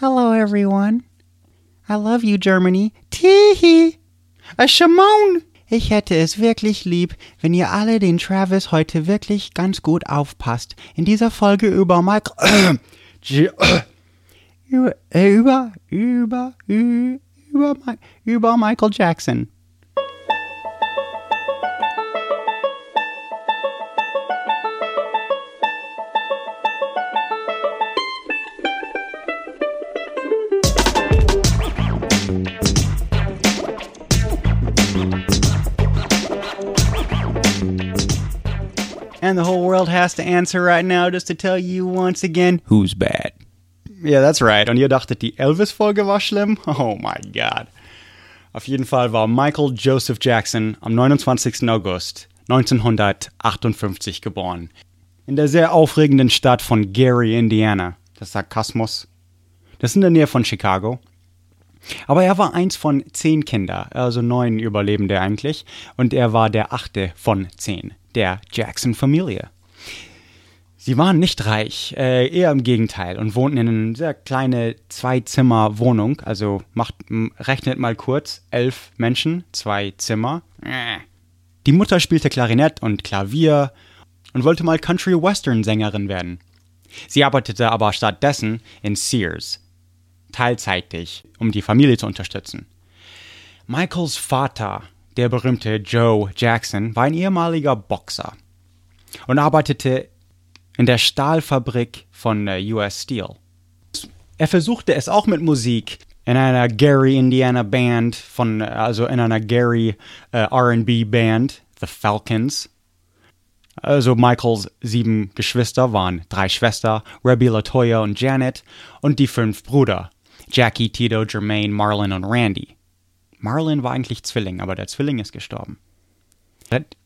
Hello, everyone. I love you, Germany. Tihi. Shimon. Ich hätte es wirklich lieb, wenn ihr alle den Travis heute wirklich ganz gut aufpasst. In dieser Folge über Michael über Michael Jackson. And the whole world has to answer right now just to tell you once again, who's bad? Yeah, that's right. Und ihr dachtet, die Elvis-Folge war schlimm? Oh my God. Auf jeden Fall war Michael Joseph Jackson am 29. August 1958 geboren. In der sehr aufregenden Stadt von Gary, Indiana. Das sagt Kosmos. Das ist in der Nähe von Chicago. Aber er war eins von 10 Kinder, also 9 Überlebende eigentlich. Und er war der 8. von 10. Der Jackson-Familie. Sie waren nicht reich, eher im Gegenteil, und wohnten in einer sehr kleinen 2-Zimmer-Wohnung. Also rechnet mal kurz, 11 Menschen, 2 Zimmer. Die Mutter spielte Klarinett und Klavier und wollte mal Country-Western-Sängerin werden. Sie arbeitete aber stattdessen in Sears, teilzeitig, um die Familie zu unterstützen. Michaels Vater, der berühmte Joe Jackson, war ein ehemaliger Boxer und arbeitete in der Stahlfabrik von US Steel. Er versuchte es auch mit Musik in einer Gary, Indiana Band, also in einer Gary R&B Band, The Falcons. Also Michaels 7 Geschwister waren 3 Schwestern, Reby, La Toya und Janet, und die 5 Brüder, Jackie, Tito, Jermaine, Marlon und Randy. Marlon war eigentlich Zwilling, aber der Zwilling ist gestorben.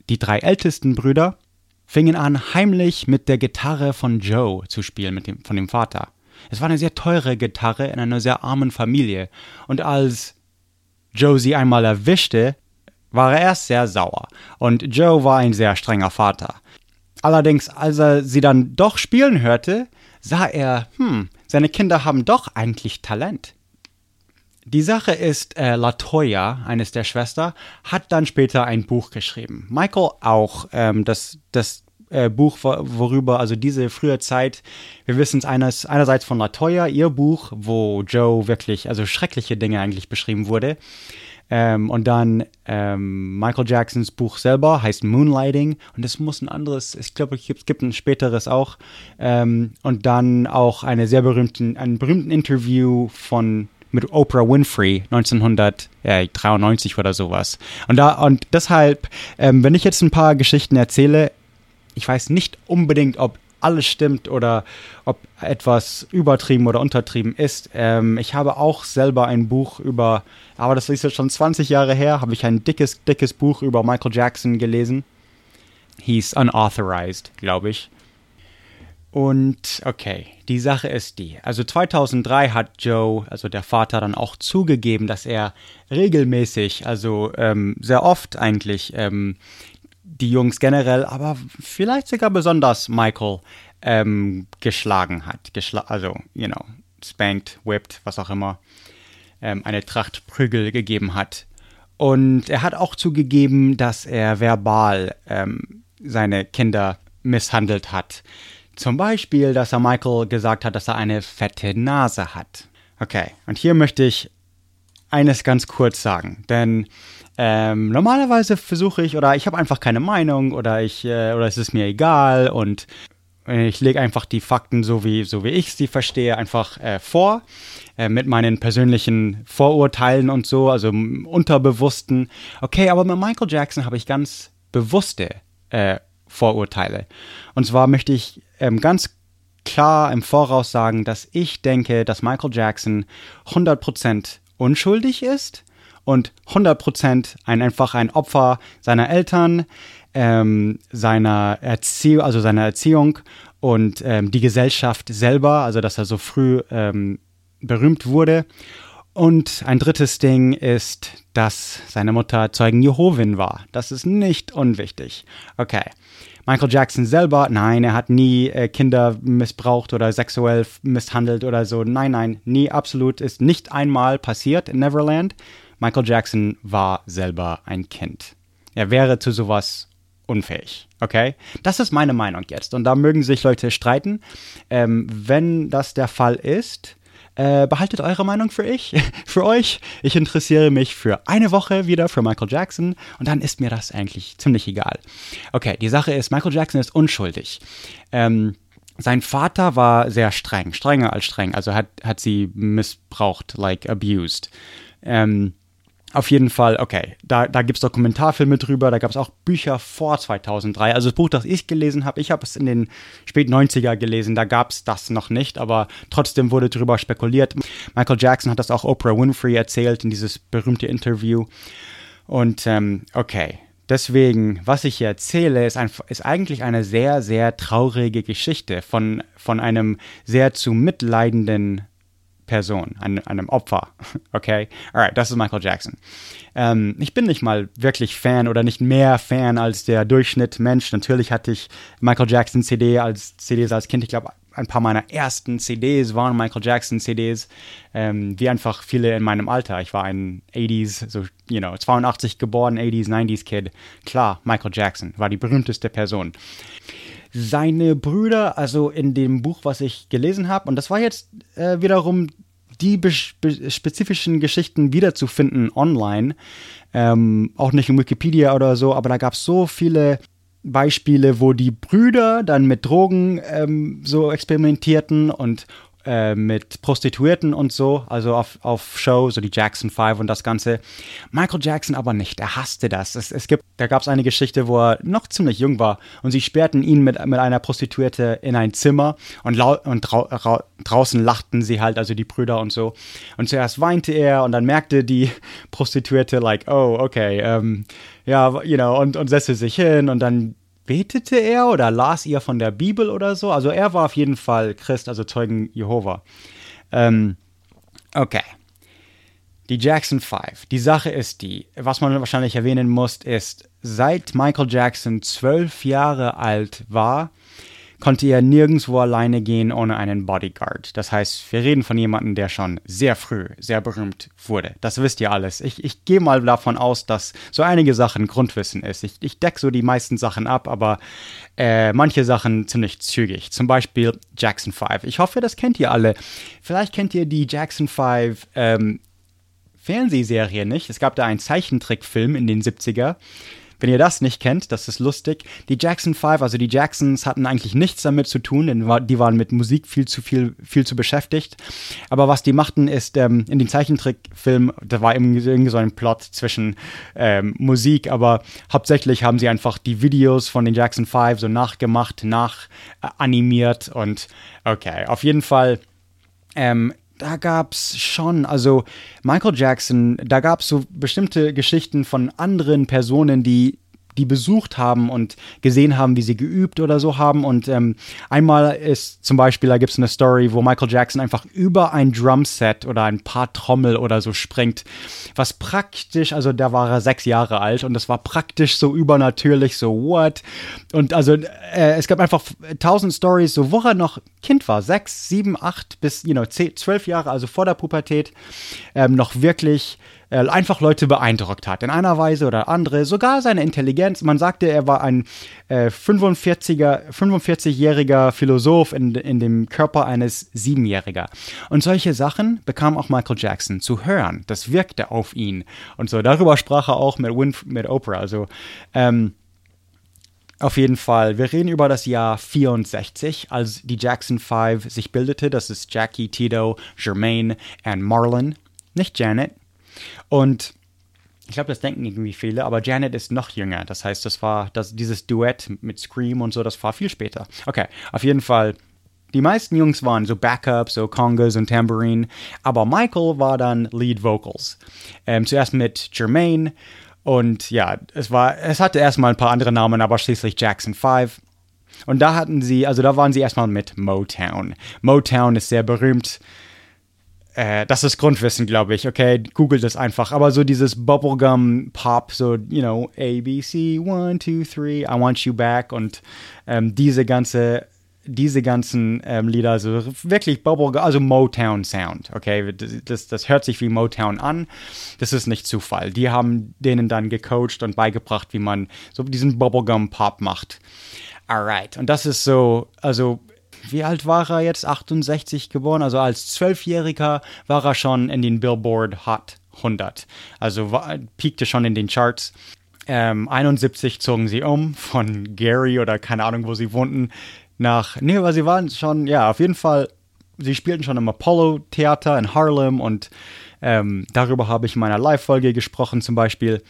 Die 3 ältesten Brüder fingen an, heimlich mit der Gitarre von Joe zu spielen, von dem Vater. Es war eine sehr teure Gitarre in einer sehr armen Familie. Und als Joe sie einmal erwischte, war er erst sehr sauer. Und Joe war ein sehr strenger Vater. Allerdings, als er sie dann doch spielen hörte, sah er, seine Kinder haben doch eigentlich Talent. Die Sache ist, La Toya, eines der Schwestern, hat dann später ein Buch geschrieben. Michael auch, das Buch, worüber, also diese frühe Zeit, wir wissen es einerseits von La Toya, ihr Buch, wo Joe wirklich, also schreckliche Dinge eigentlich beschrieben wurde. Und dann Michael Jacksons Buch selber heißt Moonlighting, und es muss ein anderes, ich glaube, es gibt ein späteres auch. Und dann auch einen berühmten Interview mit Oprah Winfrey 1993 oder sowas. Und deshalb, wenn ich jetzt ein paar Geschichten erzähle, ich weiß nicht unbedingt, ob alles stimmt oder ob etwas übertrieben oder untertrieben ist. Ich habe auch selber ein Buch aber das ist jetzt schon 20 Jahre her, habe ich ein dickes, dickes Buch über Michael Jackson gelesen. Hieß Unauthorized, glaube ich. Und okay, die Sache ist die. Also 2003 hat Joe, also der Vater, dann auch zugegeben, dass er regelmäßig, also sehr oft eigentlich, die Jungs generell, aber vielleicht sogar besonders Michael geschlagen hat. Spanked, whipped, was auch immer, eine Tracht Prügel gegeben hat. Und er hat auch zugegeben, dass er verbal seine Kinder misshandelt hat. Zum Beispiel, dass er Michael gesagt hat, dass er eine fette Nase hat. Okay, und hier möchte ich eines ganz kurz sagen, denn normalerweise versuche ich, oder ich habe einfach keine Meinung, oder es ist mir egal, und ich lege einfach die Fakten, so wie ich sie verstehe, einfach vor, mit meinen persönlichen Vorurteilen und so, also unterbewussten. Okay, aber mit Michael Jackson habe ich ganz bewusste Vorurteile. Und zwar möchte ich ganz klar im Voraus sagen, dass ich denke, dass Michael Jackson 100% unschuldig ist und 100% einfach ein Opfer seiner Eltern, seiner Erziehung und die Gesellschaft selber, also dass er so früh berühmt wurde. Und ein drittes Ding ist, dass seine Mutter Zeugen Jehovin war. Das ist nicht unwichtig. Okay. Michael Jackson selber, nein, er hat nie Kinder missbraucht oder sexuell misshandelt oder so. Nein, nie, absolut. Ist nicht einmal passiert in Neverland. Michael Jackson war selber ein Kind. Er wäre zu sowas unfähig, okay? Das ist meine Meinung jetzt. Und da mögen sich Leute streiten. Wenn das der Fall ist, behaltet eure Meinung für euch. Ich interessiere mich für eine Woche wieder für Michael Jackson und dann ist mir das eigentlich ziemlich egal. Okay, die Sache ist, Michael Jackson ist unschuldig. Sein Vater war sehr streng, strenger als streng, also hat sie missbraucht, like abused. Auf jeden Fall, okay, da gibt es Dokumentarfilme drüber, da gab es auch Bücher vor 2003, also das Buch, das ich gelesen habe, ich habe es in den späten 90er gelesen, da gab es das noch nicht, aber trotzdem wurde drüber spekuliert. Michael Jackson hat das auch Oprah Winfrey erzählt in dieses berühmte Interview und okay, deswegen, was ich hier erzähle, ist eigentlich eine sehr, sehr traurige Geschichte von einem sehr zu mitleidenden Person, einem Opfer, okay? Alright, das ist Michael Jackson. Ich bin nicht mal wirklich Fan oder nicht mehr Fan als der Durchschnitt Mensch. Natürlich hatte ich Michael Jackson CDs als Kind. Ich glaube, ein paar meiner ersten CDs waren Michael Jackson CDs, wie einfach viele in meinem Alter. Ich war ein 80s, 82 geboren, 80s, 90s Kid. Klar, Michael Jackson war die berühmteste Person. Seine Brüder, also in dem Buch, was ich gelesen habe, und das war jetzt wiederum die spezifischen Geschichten wiederzufinden online, auch nicht in Wikipedia oder so, aber da gab es so viele Beispiele, wo die Brüder dann mit Drogen so experimentierten und mit Prostituierten und so, also auf Show, so die Jackson 5 und das Ganze. Michael Jackson aber nicht, er hasste das. Da gab es eine Geschichte, wo er noch ziemlich jung war und sie sperrten ihn mit einer Prostituierte in ein Zimmer und draußen lachten sie halt, also die Brüder und so. Und zuerst weinte er und dann merkte die Prostituierte, like, oh, okay, und setzte sich hin und dann betete er oder las ihr von der Bibel oder so? Also er war auf jeden Fall Christ, also Zeugen Jehova. Okay. Die Jackson 5. Die Sache ist die, was man wahrscheinlich erwähnen muss, ist, seit Michael Jackson 12 Jahre alt war, konnte er nirgendwo alleine gehen ohne einen Bodyguard. Das heißt, wir reden von jemandem, der schon sehr früh sehr berühmt wurde. Das wisst ihr alles. Ich gehe mal davon aus, dass so einige Sachen Grundwissen ist. Ich decke so die meisten Sachen ab, aber manche Sachen ziemlich zügig. Zum Beispiel Jackson 5. Ich hoffe, das kennt ihr alle. Vielleicht kennt ihr die Jackson 5 Fernsehserie nicht. Es gab da einen Zeichentrickfilm in den 70er. Wenn ihr das nicht kennt, das ist lustig. Die Jackson 5, also die Jacksons, hatten eigentlich nichts damit zu tun, denn die waren mit Musik viel zu beschäftigt. Aber was die machten ist, in dem Zeichentrickfilm, da war irgendwie so ein Plot zwischen Musik, aber hauptsächlich haben sie einfach die Videos von den Jackson 5 so nachgemacht, nachanimiert und okay, auf jeden Fall da gab's schon, also Michael Jackson, da gab's so bestimmte Geschichten von anderen Personen, die besucht haben und gesehen haben, wie sie geübt oder so haben. Und einmal ist zum Beispiel, da gibt's eine Story, wo Michael Jackson einfach über ein Drumset oder ein paar Trommel oder so springt, was praktisch, also da war er 6 Jahre alt und das war praktisch so übernatürlich, so what? Und also es gab einfach 1000 Stories, so wo er noch Kind war, 6, 7, 8 bis 12 Jahre, also vor der Pubertät, noch wirklich einfach Leute beeindruckt hat, in einer Weise oder andere, sogar seine Intelligenz. Man sagte, er war ein 45-jähriger Philosoph in dem Körper eines 7-Jähriger. Und solche Sachen bekam auch Michael Jackson zu hören. Das wirkte auf ihn. Und so, darüber sprach er auch mit Oprah. Also, auf jeden Fall, wir reden über das Jahr 64, als die Jackson 5 sich bildete. Das ist Jackie, Tito, Jermaine und Marlon, nicht Janet. Und ich glaube, das denken irgendwie viele, aber Janet ist noch jünger. Das heißt, dieses Duett mit Scream und so, das war viel später. Okay, auf jeden Fall, Die meisten Jungs waren so Backup, so Congas und Tambourin, aber Michael war dann Lead Vocals. Zuerst mit Jermaine und ja, es hatte erstmal ein paar andere Namen, aber schließlich Jackson 5. Und da waren sie erstmal mit Motown. Motown ist sehr berühmt. Das ist Grundwissen, glaube ich. Okay, googelt das einfach. Aber so dieses Bubblegum-Pop, so, you know, ABC, 1, 2, 3, I want you back. Und diese ganzen Lieder, so wirklich Bubblegum, also Motown-Sound. Okay, das hört sich wie Motown an. Das ist nicht Zufall. Die haben denen dann gecoacht und beigebracht, wie man so diesen Bubblegum-Pop macht. Alright, und das ist so, also wie alt war er jetzt? 68 geboren, also als 12-Jähriger war er schon in den Billboard Hot 100, also piekte schon in den Charts. 71 zogen sie um von Gary oder keine Ahnung, wo sie wohnten, aber sie waren schon, ja, auf jeden Fall, sie spielten schon im Apollo-Theater in Harlem und darüber habe ich in meiner Live-Folge gesprochen zum Beispiel.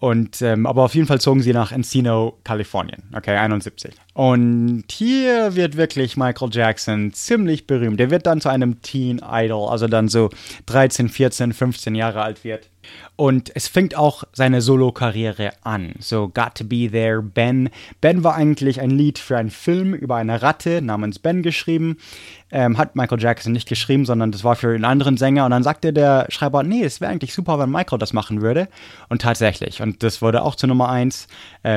Und, aber auf jeden Fall zogen sie nach Encino, Kalifornien. Okay, 71. Und hier wird wirklich Michael Jackson ziemlich berühmt. Der wird dann zu einem Teen-Idol, also dann so 13, 14, 15 Jahre alt wird. Und es fängt auch seine Solo-Karriere an. So, Got to Be There, Ben. Ben war eigentlich ein Lied für einen Film über eine Ratte namens Ben geschrieben. Hat Michael Jackson nicht geschrieben, sondern das war für einen anderen Sänger. Und dann sagte der Schreiber, nee, es wäre eigentlich super, wenn Michael das machen würde. Und tatsächlich. Und das wurde auch zu Nummer 1.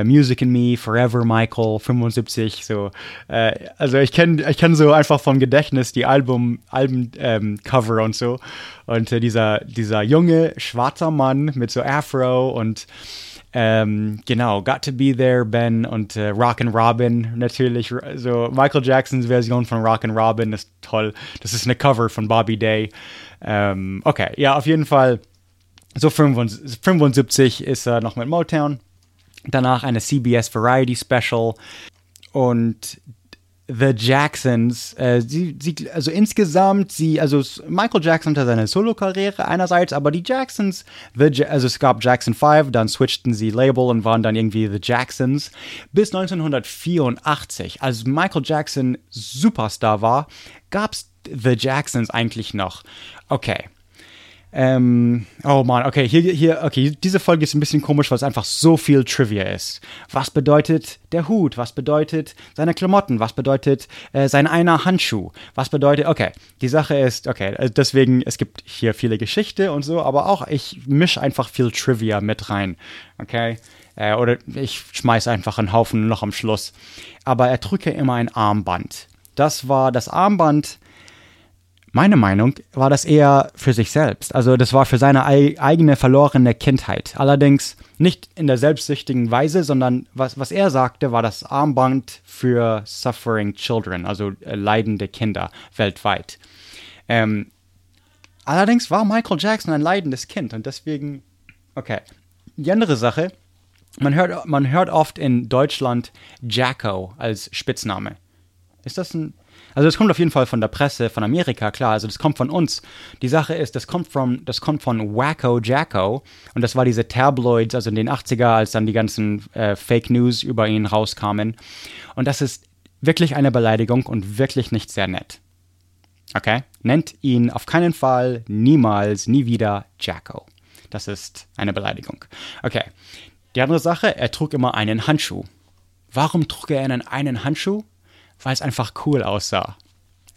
Music in Me, Forever Michael, 75. So. Also ich kenn so einfach vom Gedächtnis die Alben-Cover und so. Und dieser junge, schwarzer Mann mit so Afro und genau, Got to Be There, Ben und Rockin' Robin natürlich. So Michael Jacksons Version von Rockin' Robin ist toll. Das ist eine Cover von Bobby Day. Okay, ja, auf jeden Fall. So 75 ist er noch mit Motown. Danach eine CBS Variety Special und The Jacksons. Michael Jackson hatte seine Solo-Karriere einerseits, aber die Jacksons, es gab Jackson 5, dann switchten sie Label und waren dann irgendwie The Jacksons bis 1984. Als Michael Jackson Superstar war, gab's The Jacksons eigentlich noch. Okay. Oh Mann, okay, hier, diese Folge ist ein bisschen komisch, weil es einfach so viel Trivia ist. Was bedeutet der Hut? Was bedeutet seine Klamotten? Was bedeutet sein einer Handschuh? Was bedeutet, okay, die Sache ist, okay, deswegen, es gibt hier viele Geschichte und so, aber auch, ich mische einfach viel Trivia mit rein, okay? Oder ich schmeiß einfach einen Haufen noch am Schluss. Aber er trug ja immer ein Armband. Das war das Armband. Meine Meinung war das eher für sich selbst. Also das war für seine eigene verlorene Kindheit. Allerdings nicht in der selbstsüchtigen Weise, sondern was er sagte, war das Armband für Suffering Children, also leidende Kinder weltweit. Allerdings war Michael Jackson ein leidendes Kind und deswegen, okay. Die andere Sache, man hört oft in Deutschland Jacko als Spitzname. Ist das ein... Also das kommt auf jeden Fall von der Presse, von Amerika, klar, also das kommt von uns. Die Sache ist, das kommt von Wacko Jacko und das war diese Tabloids, also in den 80er, als dann die ganzen Fake News über ihn rauskamen. Und das ist wirklich eine Beleidigung und wirklich nicht sehr nett. Okay? Nennt ihn auf keinen Fall, niemals, nie wieder Jacko. Das ist eine Beleidigung. Okay. Die andere Sache, er trug immer einen Handschuh. Warum trug er einen Handschuh? Weil es einfach cool aussah.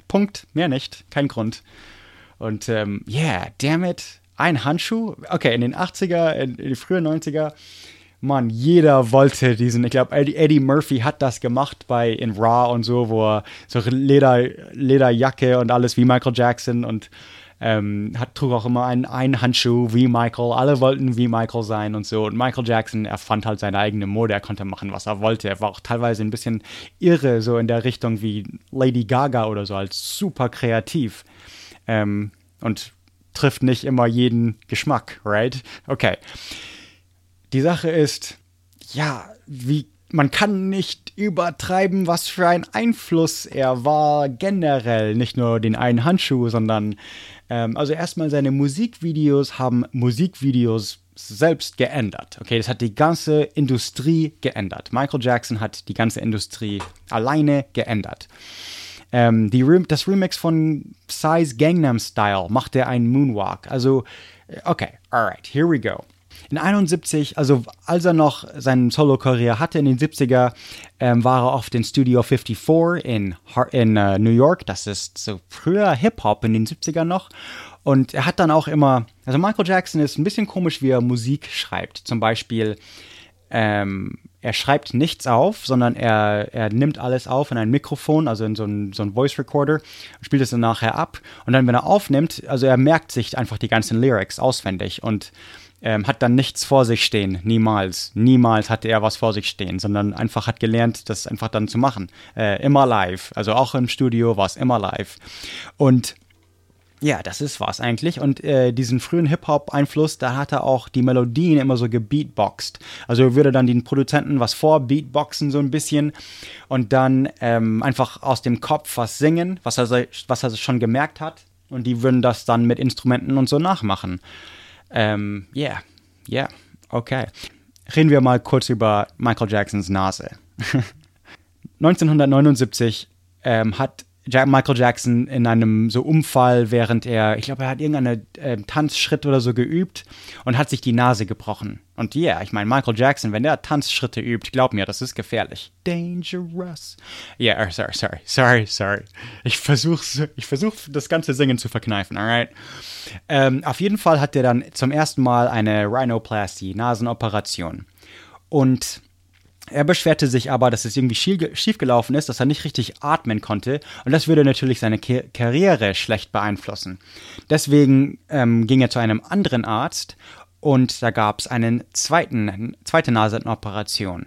Punkt, mehr nicht, kein Grund. Und yeah, damn it, ein Handschuh? Okay, in den 80er, in den frühen 90er, Mann, jeder wollte diesen, ich glaube, Eddie Murphy hat das gemacht in Raw und so, wo er so Lederjacke und alles wie Michael Jackson und trug auch immer einen Handschuh wie Michael. Alle wollten wie Michael sein und so. Und Michael Jackson, er fand halt seine eigene Mode. Er konnte machen, was er wollte. Er war auch teilweise ein bisschen irre, so in der Richtung wie Lady Gaga oder so, halt super kreativ. Und trifft nicht immer jeden Geschmack, right? Okay. Die Sache ist, ja, man kann nicht übertreiben, was für ein Einfluss er war generell. Nicht nur den einen Handschuh, sondern also erstmal seine Musikvideos haben Musikvideos selbst geändert. Okay, das hat die ganze Industrie geändert. Michael Jackson hat die ganze Industrie alleine geändert. Das Remix von Psy's Gangnam Style macht er einen Moonwalk. Also, okay, alright, here we go. In 71, also als er noch seine Solo-Karriere hatte in den 70er, war er auf dem Studio 54 in New York. Das ist so früher Hip-Hop in den 70ern noch. Und er hat dann auch immer, also Michael Jackson ist ein bisschen komisch, wie er Musik schreibt. Zum Beispiel, er schreibt nichts auf, sondern er nimmt alles auf in ein Mikrofon, also in so ein Voice Recorder, und spielt es dann nachher ab. Und dann, wenn er aufnimmt, also er merkt sich einfach die ganzen Lyrics auswendig und hat dann nichts vor sich stehen, niemals hatte er was vor sich stehen, sondern einfach hat gelernt, das einfach dann zu machen, immer live, also auch im Studio war es immer live und ja, das ist was eigentlich und diesen frühen Hip-Hop-Einfluss, da hat er auch die Melodien immer so gebeatboxt, also er würde dann den Produzenten was vorbeatboxen so ein bisschen und dann einfach aus dem Kopf was singen, was er schon gemerkt hat und die würden das dann mit Instrumenten und so nachmachen. Okay. Reden wir mal kurz über Michael Jacksons Nase. 1979 hat Michael Jackson in einem so Unfall, während er, ich glaube, er hat irgendeinen Tanzschritt oder so geübt und hat sich die Nase gebrochen. Und ja, ich meine, Michael Jackson, wenn der Tanzschritte übt, glaub mir, das ist gefährlich. Dangerous. Ja, yeah, sorry. Ich versuch, das ganze Singen zu verkneifen, alright? Auf jeden Fall hat er dann zum ersten Mal eine Rhinoplastie, Nasenoperation. Und er beschwerte sich aber, dass es irgendwie schiefgelaufen ist, dass er nicht richtig atmen konnte und das würde natürlich seine Karriere schlecht beeinflussen. Deswegen ging er zu einem anderen Arzt und da gab es eine zweite Nasenoperation.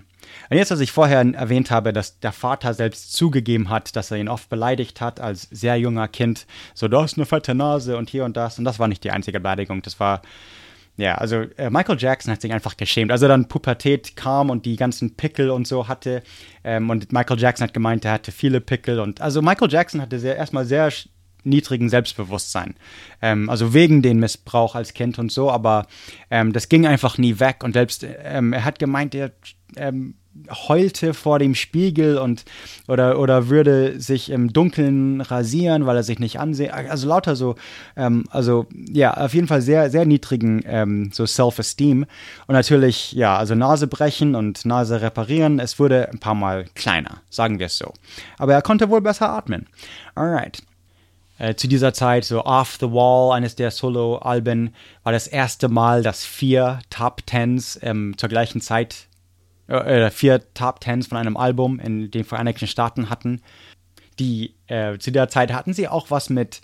Und jetzt, was ich vorher erwähnt habe, dass der Vater selbst zugegeben hat, dass er ihn oft beleidigt hat als sehr junger Kind, so, du hast eine fette Nase und hier und das war nicht die einzige Beleidigung, das war... Ja, also Michael Jackson hat sich einfach geschämt. Als er dann Pubertät kam und die ganzen Pickel und so hatte und Michael Jackson hat gemeint, er hatte viele Pickel und also Michael Jackson hatte erstmal sehr niedrigen Selbstbewusstsein. Also wegen den Missbrauch als Kind und so, aber das ging einfach nie weg und selbst er hat gemeint, er heulte vor dem Spiegel und oder würde sich im Dunkeln rasieren, weil er sich nicht ansehen, also lauter so, also ja, auf jeden Fall sehr, sehr niedrigen so Self-Esteem und natürlich, ja, also Nase brechen und Nase reparieren, es wurde ein paar Mal kleiner, sagen wir es so. Aber er konnte wohl besser atmen. Alright. Zu dieser Zeit, so Off the Wall, eines der Solo-Alben, war das erste Mal, dass 4 Top 10s zur gleichen Zeit 4 Top 10s von einem Album in den Vereinigten Staaten hatten. Die zu der Zeit hatten sie auch was mit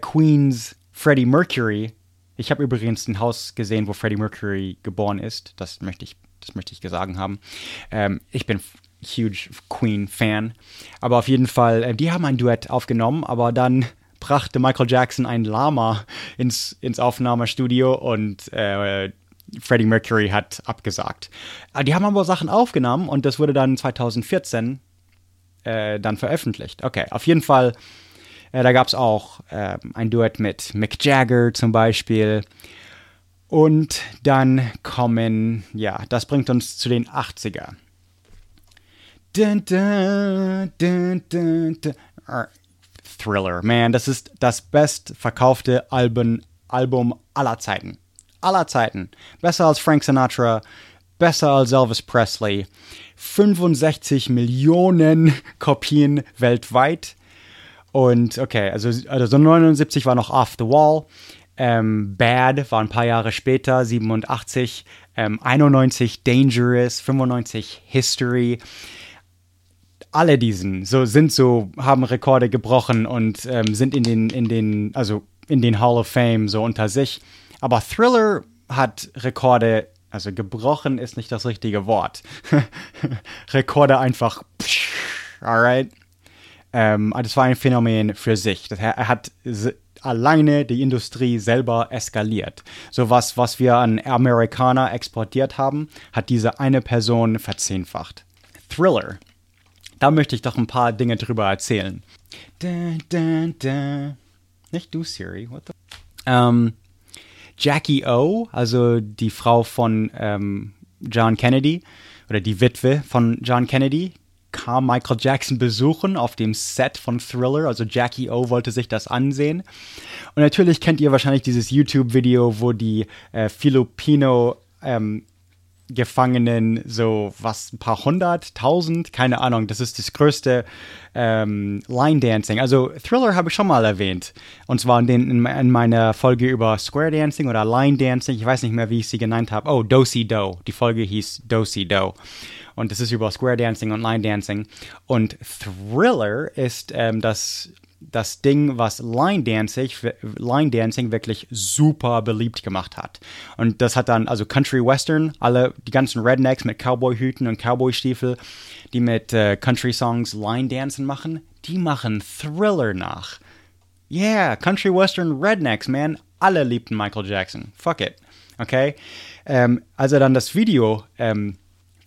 Queens Freddie Mercury. Ich habe übrigens ein Haus gesehen, wo Freddie Mercury geboren ist. Das möchte ich gesagt haben. Ich bin huge Queen-Fan. Aber auf jeden Fall, die haben ein Duett aufgenommen, aber dann brachte Michael Jackson einen Lama ins Aufnahmestudio und Freddie Mercury hat abgesagt. Die haben aber Sachen aufgenommen und das wurde dann 2014 dann veröffentlicht. Okay, auf jeden Fall, da gab es auch ein Duett mit Mick Jagger zum Beispiel. Und dann das bringt uns zu den 80er. Dun, dun, dun, dun, dun. Thriller, man, das ist das bestverkaufte Album aller Zeiten. Besser als Frank Sinatra, besser als Elvis Presley. 65 Millionen Kopien weltweit. Und okay, also 79 war noch Off the Wall. Bad war ein paar Jahre später, 87. 91 Dangerous, 95 History. Alle diesen haben Rekorde gebrochen und sind in den Hall of Fame so unter sich. Aber Thriller hat Rekorde, also gebrochen ist nicht das richtige Wort. Rekorde einfach, alright. Das war ein Phänomen für sich. Er hat alleine die Industrie selber eskaliert. So was wir an Amerikaner exportiert haben, hat diese eine Person verzehnfacht. Thriller. Da möchte ich doch ein paar Dinge drüber erzählen. Nicht du, Siri. What the... Jackie O, also die Frau von John Kennedy, oder die Witwe von John Kennedy, kam Michael Jackson besuchen auf dem Set von Thriller. Also Jackie O wollte sich das ansehen. Und natürlich kennt ihr wahrscheinlich dieses YouTube-Video, wo die Filipino-Gefangenen so was, ein paar hundert, tausend, keine Ahnung. Das ist das größte Line-Dancing. Also Thriller habe ich schon mal erwähnt. Und zwar in meiner Folge über Square-Dancing oder Line-Dancing. Ich weiß nicht mehr, wie ich sie genannt habe. Oh, Do-Si-Do. Die Folge hieß Do-Si-Do. Und das ist über Square-Dancing und Line-Dancing. Und Thriller ist das Ding, was Line Dancing wirklich super beliebt gemacht hat. Und das hat dann, also Country Western, die ganzen Rednecks mit Cowboy-Hüten und Cowboy-Stiefel, die mit Country-Songs Line-Dancen machen, die machen Thriller nach. Yeah, Country Western Rednecks, man. Alle liebten Michael Jackson. Fuck it. Okay? Als er dann das Video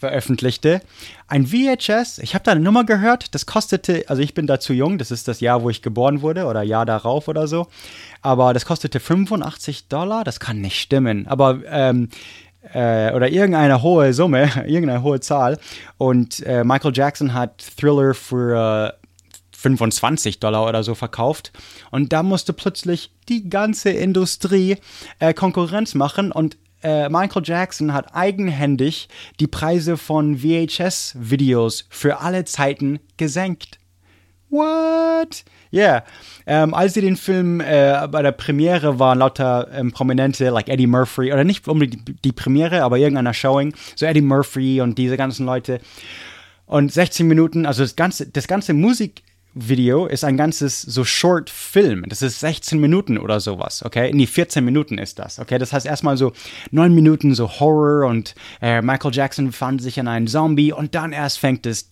veröffentlichte, ein VHS, ich habe da eine Nummer gehört, das kostete, also ich bin da zu jung, das ist das Jahr, wo ich geboren wurde oder Jahr darauf oder so, aber das kostete $85, das kann nicht stimmen, aber oder irgendeine hohe Summe, irgendeine hohe Zahl, und Michael Jackson hat Thriller für $25 oder so verkauft, und da musste plötzlich die ganze Industrie Konkurrenz machen, und Michael Jackson hat eigenhändig die Preise von VHS-Videos für alle Zeiten gesenkt. What? Yeah. Als sie den Film bei der Premiere waren, lauter Prominente, like Eddie Murphy, oder nicht unbedingt die Premiere, aber irgendeiner Showing, so Eddie Murphy und diese ganzen Leute. Und 16 Minuten, also das ganze Musikvideo ist ein ganzes so Short-Film. Das ist 16 Minuten oder sowas, okay? Nee, 14 Minuten ist das, okay? Das heißt erstmal so 9 Minuten so Horror und Michael Jackson befand sich in einem Zombie, und dann erst fängt es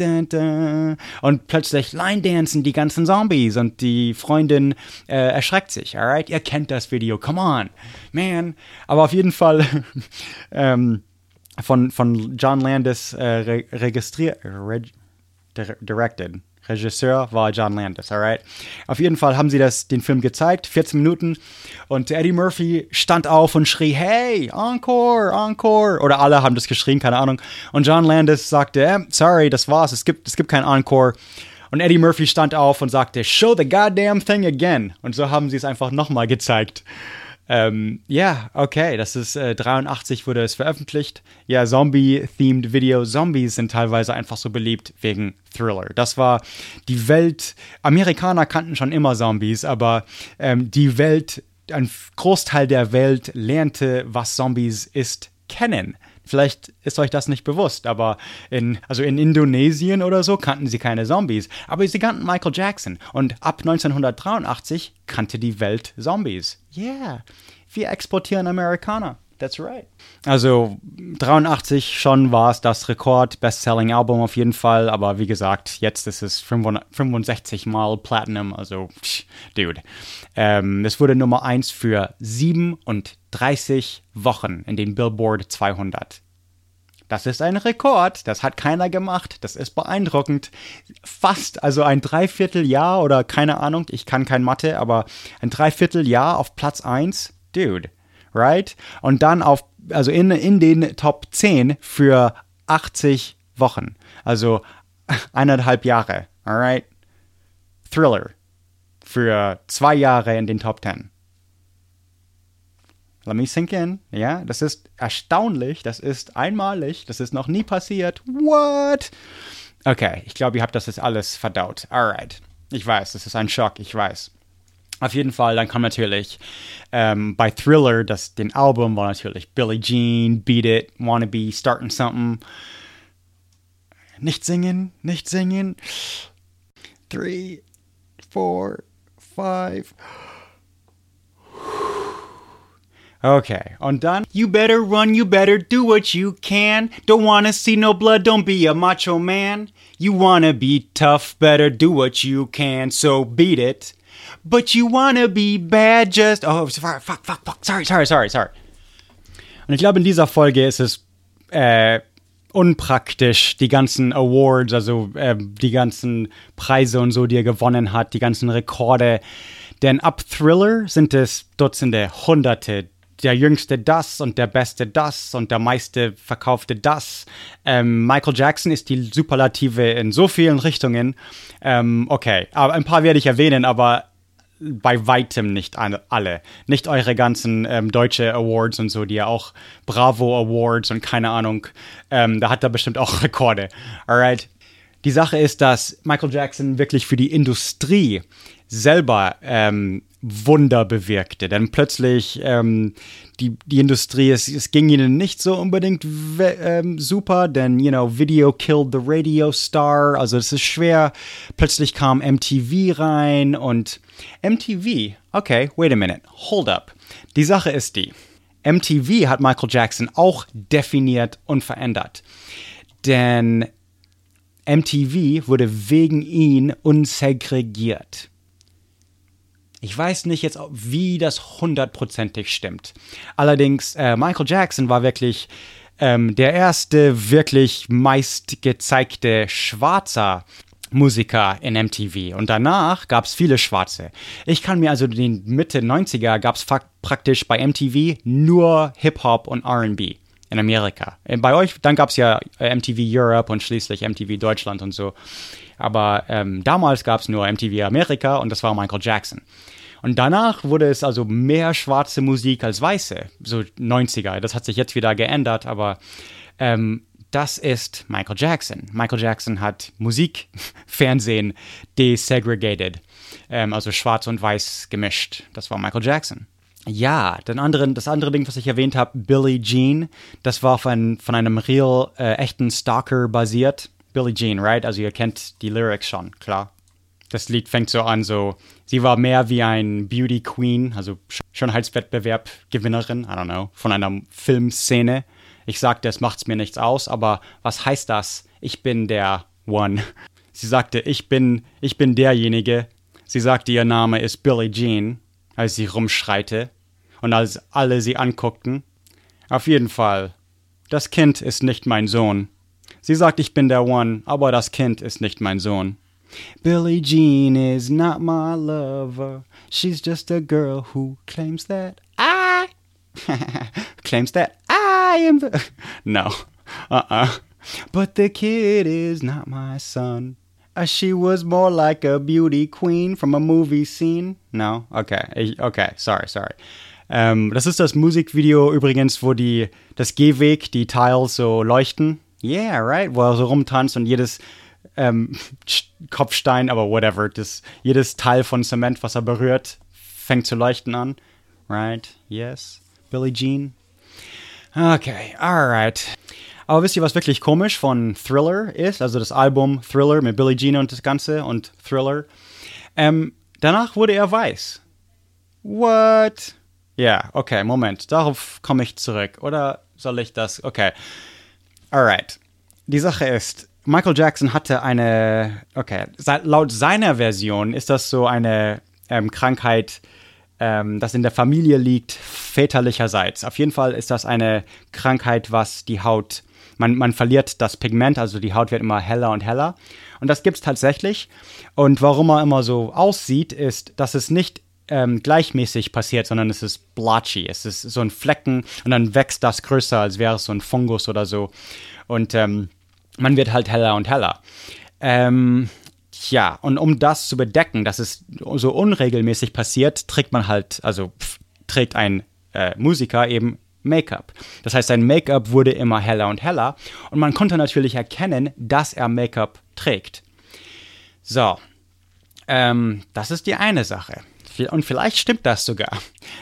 und plötzlich line-dancen die ganzen Zombies und die Freundin erschreckt sich, alright? Ihr kennt das Video, come on, man. Aber auf jeden Fall von John Landis directed. Regisseur war John Landis, alright? Auf jeden Fall haben sie den Film gezeigt, 14 Minuten, und Eddie Murphy stand auf und schrie, hey, Encore, Encore, oder alle haben das geschrien, keine Ahnung, und John Landis sagte, sorry, das war's, es gibt kein Encore, und Eddie Murphy stand auf und sagte, show the goddamn thing again, und so haben sie es einfach nochmal gezeigt. Okay, das ist 83 wurde es veröffentlicht. Ja, Zombie-themed Video. Zombies sind teilweise einfach so beliebt wegen Thriller. Das war die Welt. Amerikaner kannten schon immer Zombies, aber die Welt, ein Großteil der Welt lernte, was Zombies ist, kennen. Vielleicht ist euch das nicht bewusst, aber in Indonesien oder so kannten sie keine Zombies. Aber sie kannten Michael Jackson. Und ab 1983 kannte die Welt Zombies. Yeah, wir exportieren Amerikaner. That's right. Also 83 schon war es das Rekord-Bestselling-Album auf jeden Fall. Aber wie gesagt, jetzt ist es 65 Mal Platinum. Also, dude. Es wurde Nummer 1 für 37 Wochen in den Billboard 200. Das ist ein Rekord. Das hat keiner gemacht. Das ist beeindruckend. Fast, also ein Dreivierteljahr oder keine Ahnung. Ich kann kein Mathe, aber ein Dreivierteljahr auf Platz 1. Dude. Right? Und dann in den Top 10 für 80 Wochen. Also 1,5 Jahre. Alright? Thriller. Für 2 Jahre in den Top 10. Let me sink in. Ja, das ist erstaunlich. Das ist einmalig. Das ist noch nie passiert. What? Okay, ich glaube, ihr habt das jetzt alles verdaut. Alright. Ich weiß, das ist ein Schock. Ich weiß. Auf jeden Fall, dann kam natürlich bei Thriller, den Album war natürlich Billie Jean, Beat It, Wanna Be, Startin' Something. Nicht singen, nicht singen. 3, 4, 5. Okay, und dann You better run, you better do what you can. Don't wanna see no blood, don't be a macho man. You wanna be tough, better do what you can, so beat it. But you wanna be bad, just... Oh, fuck, sorry. Und ich glaube, in dieser Folge ist es unpraktisch, die ganzen Awards, also die ganzen Preise und so, die er gewonnen hat, die ganzen Rekorde. Denn ab Thriller sind es Dutzende, Hunderte, der Jüngste das und der Beste das und der meiste Verkaufte das. Michael Jackson ist die Superlative in so vielen Richtungen. Okay, aber ein paar werde ich erwähnen, aber bei weitem nicht alle. Nicht eure ganzen deutsche Awards und so, die ja auch Bravo Awards und keine Ahnung, da hat er bestimmt auch Rekorde. Alright. Die Sache ist, dass Michael Jackson wirklich für die Industrie selber Wunder bewirkte. Denn plötzlich, die Industrie, es ging ihnen nicht so unbedingt super, denn, you know, Video killed the Radio Star, also es ist schwer. Plötzlich kam MTV rein und MTV, okay, wait a minute, hold up. Die Sache ist die, MTV hat Michael Jackson auch definiert und verändert. Denn MTV wurde wegen ihn unsegregiert. Ich weiß nicht jetzt, wie das 100%ig stimmt. Allerdings, Michael Jackson war wirklich der erste wirklich meist gezeigte schwarzer Musiker in MTV. Und danach gab es viele Schwarze. Ich kann mir also den Mitte 90er gab es praktisch bei MTV nur Hip-Hop und R&B. In Amerika. Bei euch, dann gab es ja MTV Europe und schließlich MTV Deutschland und so. Aber damals gab es nur MTV Amerika und das war Michael Jackson. Und danach wurde es also mehr schwarze Musik als weiße. So 90er. Das hat sich jetzt wieder geändert, aber das ist Michael Jackson. Michael Jackson hat Musik, Fernsehen desegregated. Also schwarz und weiß gemischt. Das war Michael Jackson. Ja, das andere Ding, was ich erwähnt habe, Billie Jean, das war von einem real, echten Stalker basiert. Billie Jean, right? Also ihr kennt die Lyrics schon, klar. Das Lied fängt so an, so, sie war mehr wie ein Beauty Queen, also Schönheitswettbewerb-Gewinnerin, I don't know, von einer Filmszene. Ich sagte, es macht's mir nichts aus, aber was heißt das? Ich bin der One. Sie sagte, ich bin derjenige. Sie sagte, ihr Name ist Billie Jean, als sie rumschreite und als alle sie anguckten. Auf jeden Fall, das Kind ist nicht mein Sohn. Sie sagt, ich bin der One, aber das Kind ist nicht mein Sohn. Billie Jean is not my lover. She's just a girl who claims that I... claims that I am the... No. But the kid is not my son. She was more like a beauty queen from a movie scene. No? Okay, sorry. Das ist das Musikvideo übrigens, wo das Gehweg, die Tiles so leuchten. Yeah, right? Wo er so rumtanzt und jedes Kopfstein, aber whatever, jedes Teil von Zement, was er berührt, fängt zu leuchten an. Right? Yes? Billie Jean? Okay, alright. Aber wisst ihr, was wirklich komisch von Thriller ist? Also das Album Thriller mit Billie Jean und das Ganze und Thriller. Danach wurde er weiß. What? Ja, okay, Moment. Darauf komme ich zurück. Oder soll ich das? Okay. Alright. Die Sache ist, Michael Jackson hatte eine... Okay, laut seiner Version ist das so eine Krankheit... das in der Familie liegt, väterlicherseits. Auf jeden Fall ist das eine Krankheit, was die Haut, man verliert das Pigment, also die Haut wird immer heller und heller. Und das gibt's tatsächlich. Und warum er immer so aussieht, ist, dass es nicht gleichmäßig passiert, sondern es ist blotchy. Es ist so ein Flecken und dann wächst das größer, als wäre es so ein Fungus oder so. Und man wird halt heller und heller. Ja, und um das zu bedecken, dass es so unregelmäßig passiert, trägt man halt, also trägt ein Musiker eben Make-up. Das heißt, sein Make-up wurde immer heller und heller und man konnte natürlich erkennen, dass er Make-up trägt. So, das ist die eine Sache. Und vielleicht stimmt das sogar.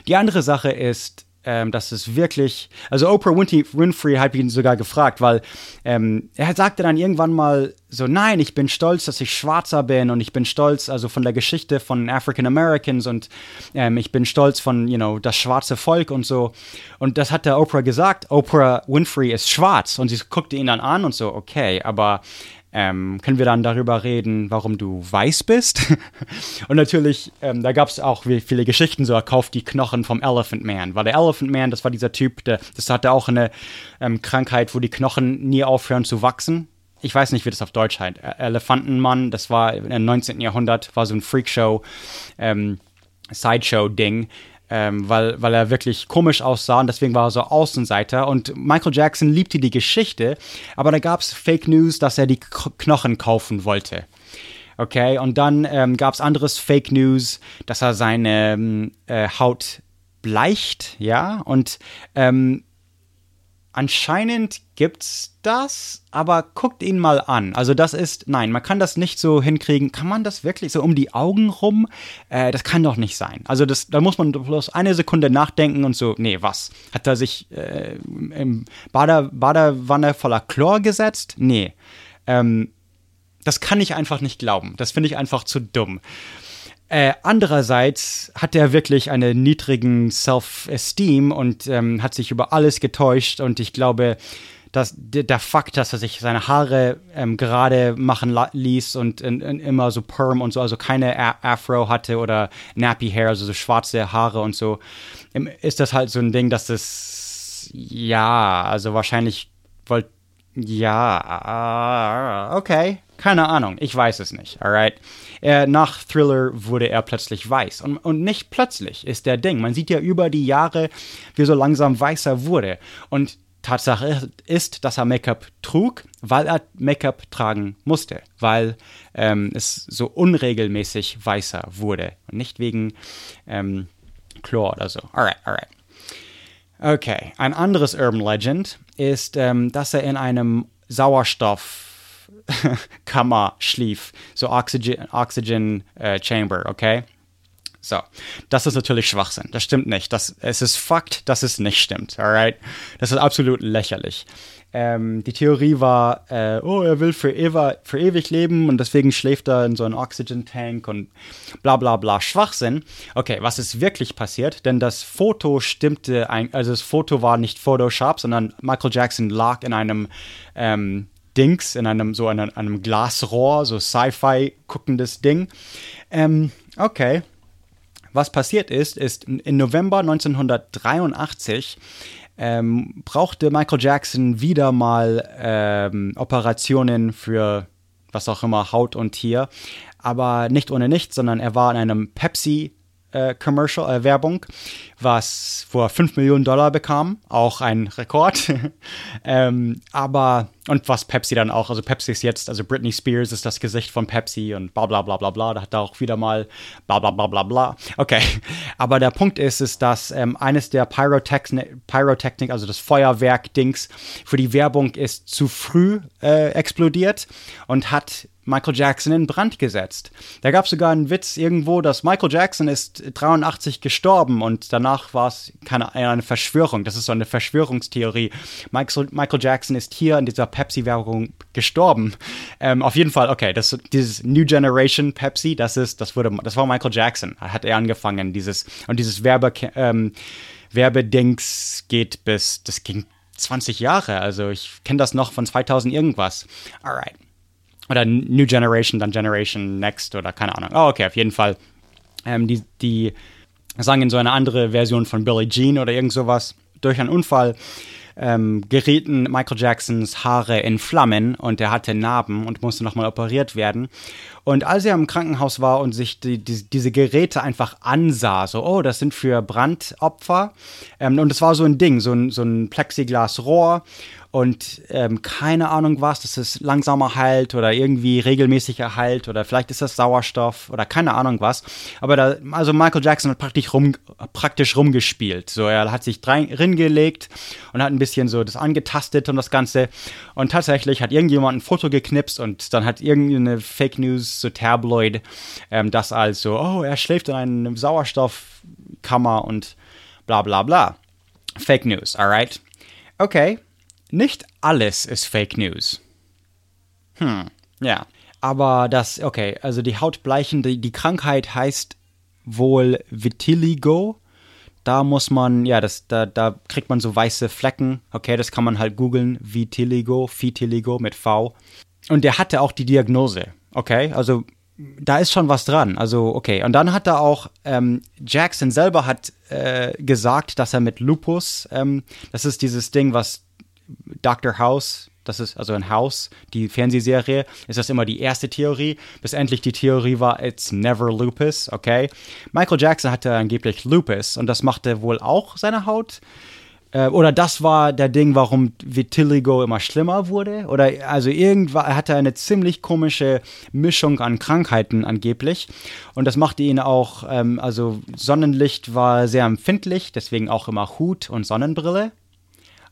Die andere Sache ist, dass es wirklich, also Oprah Winfrey hat ihn sogar gefragt, weil er sagte dann irgendwann mal so, nein, ich bin stolz, dass ich Schwarzer bin und ich bin stolz, also von der Geschichte von African Americans und ich bin stolz von, you know, das schwarze Volk und so. Und das hat der Oprah gesagt, Oprah Winfrey ist schwarz und sie guckte ihn dann an und so, okay, aber können wir dann darüber reden, warum du weiß bist? Und natürlich, da gab es auch viele Geschichten, so er kauft die Knochen vom Elephant Man, weil der Elephant Man, das war dieser Typ, das hatte auch eine Krankheit, wo die Knochen nie aufhören zu wachsen. Ich weiß nicht, wie das auf Deutsch heißt. Elefantenmann, das war im 19. Jahrhundert, war so ein Freakshow, Sideshow-Ding. weil er wirklich komisch aussah und deswegen war er so Außenseiter. Und Michael Jackson liebte die Geschichte, aber da gab es Fake News, dass er die Knochen kaufen wollte. Okay, und dann gab es anderes Fake News, dass er seine Haut bleicht, ja, und anscheinend gibt's das, aber guckt ihn mal an. Also das ist, nein, man kann das nicht so hinkriegen. Kann man das wirklich so um die Augen rum? Das kann doch nicht sein. Also das, da muss man bloß eine Sekunde nachdenken und so, nee, was? Hat er sich im Badewanne voller Chlor gesetzt? Nee, das kann ich einfach nicht glauben. Das finde ich einfach zu dumm. Andererseits hat er wirklich einen niedrigen Self-Esteem und hat sich über alles getäuscht. Und ich glaube, dass der Fakt, dass er sich seine Haare gerade machen ließ und immer so Perm und so, also keine Afro hatte oder Nappy Hair, also so schwarze Haare und so, ist das halt so ein Ding, dass das, ja, also wahrscheinlich wollte, ja, okay. Keine Ahnung, ich weiß es nicht, alright. Nach Thriller wurde er plötzlich weiß. Und nicht plötzlich ist der Ding. Man sieht ja über die Jahre, wie so langsam weißer wurde. Und Tatsache ist, dass er Make-up trug, weil er Make-up tragen musste. Weil es so unregelmäßig weißer wurde. Und nicht wegen Chlor oder so. Alright. Okay, ein anderes Urban Legend ist, dass er in einem Sauerstoffkammer schlief, so Oxygen Chamber, okay? So, das ist natürlich Schwachsinn, das stimmt nicht, es ist Fakt, dass es nicht stimmt, alright? Das ist absolut lächerlich. Die Theorie war, er will für ewig leben und deswegen schläft er in so einem Oxygen-Tank und bla bla bla, Schwachsinn. Okay, was ist wirklich passiert? Denn das Foto stimmte, das Foto war nicht Photoshop, sondern Michael Jackson lag in einem Dings, in einem Glasrohr, so Sci-Fi-guckendes Ding. Okay, was passiert ist im November 1983 brauchte Michael Jackson wieder mal Operationen für was auch immer, Haut und Tier, aber nicht ohne nichts, sondern er war in einem Pepsi Commercial-Werbung, was vor $5 Millionen bekam, auch ein Rekord. Und was Pepsi dann auch, also Pepsi ist jetzt, also Britney Spears ist das Gesicht von Pepsi und bla bla bla bla bla, da hat er auch wieder mal bla bla bla bla bla. Okay, aber der Punkt ist, dass eines der Pyrotechnik, also das Feuerwerk-Dings für die Werbung ist zu früh explodiert und hat Michael Jackson in Brand gesetzt. Da gab es sogar einen Witz irgendwo, dass Michael Jackson ist 83 gestorben und danach war es eine Verschwörung. Das ist so eine Verschwörungstheorie. Michael Jackson ist hier in dieser Pepsi-Werbung gestorben. Auf jeden Fall, okay, dieses New Generation Pepsi, das war Michael Jackson. Hat er angefangen, dieses Werbedings das ging 20 Jahre. Also ich kenne das noch von 2000 irgendwas. Alright. Oder New Generation, dann Generation Next oder keine Ahnung. Oh, okay, auf jeden Fall. Die sangen so eine andere Version von Billie Jean oder irgend sowas. Durch einen Unfall gerieten Michael Jacksons Haare in Flammen und er hatte Narben und musste nochmal operiert werden. Und als er im Krankenhaus war und sich diese Geräte einfach ansah, so, oh, das sind für Brandopfer. Und es war so ein Ding, so ein Plexiglasrohr. Und keine Ahnung was, das ist langsamer Halt oder irgendwie regelmäßiger Halt oder vielleicht ist das Sauerstoff oder keine Ahnung was. Aber Michael Jackson hat praktisch rumgespielt. So, er hat sich reingelegt und hat ein bisschen so das angetastet und das Ganze. Und tatsächlich hat irgendjemand ein Foto geknipst und dann hat irgendeine Fake News, so Tabloid, das als so, oh, er schläft in einem Sauerstoffkammer und bla bla bla. Fake News, alright? Okay. Nicht alles ist Fake News. Ja. Aber also die Hautbleichen, die Krankheit heißt wohl Vitiligo. Da muss man, da kriegt man so weiße Flecken. Okay, das kann man halt googeln. Vitiligo mit V. Und der hatte auch die Diagnose. Okay, also da ist schon was dran. Also, okay. Und dann hat er auch, Jackson selber hat gesagt, dass er mit Lupus, das ist dieses Ding, was Dr. House, Das ist also in House, die Fernsehserie, ist das immer die erste Theorie, bis endlich die Theorie war, it's never lupus, okay? Michael Jackson hatte angeblich Lupus und das machte wohl auch seine Haut. Oder das war der Ding, warum Vitiligo immer schlimmer wurde. Oder also irgendwann hatte er eine ziemlich komische Mischung an Krankheiten angeblich. Und das machte ihn auch, also Sonnenlicht war sehr empfindlich, deswegen auch immer Hut und Sonnenbrille.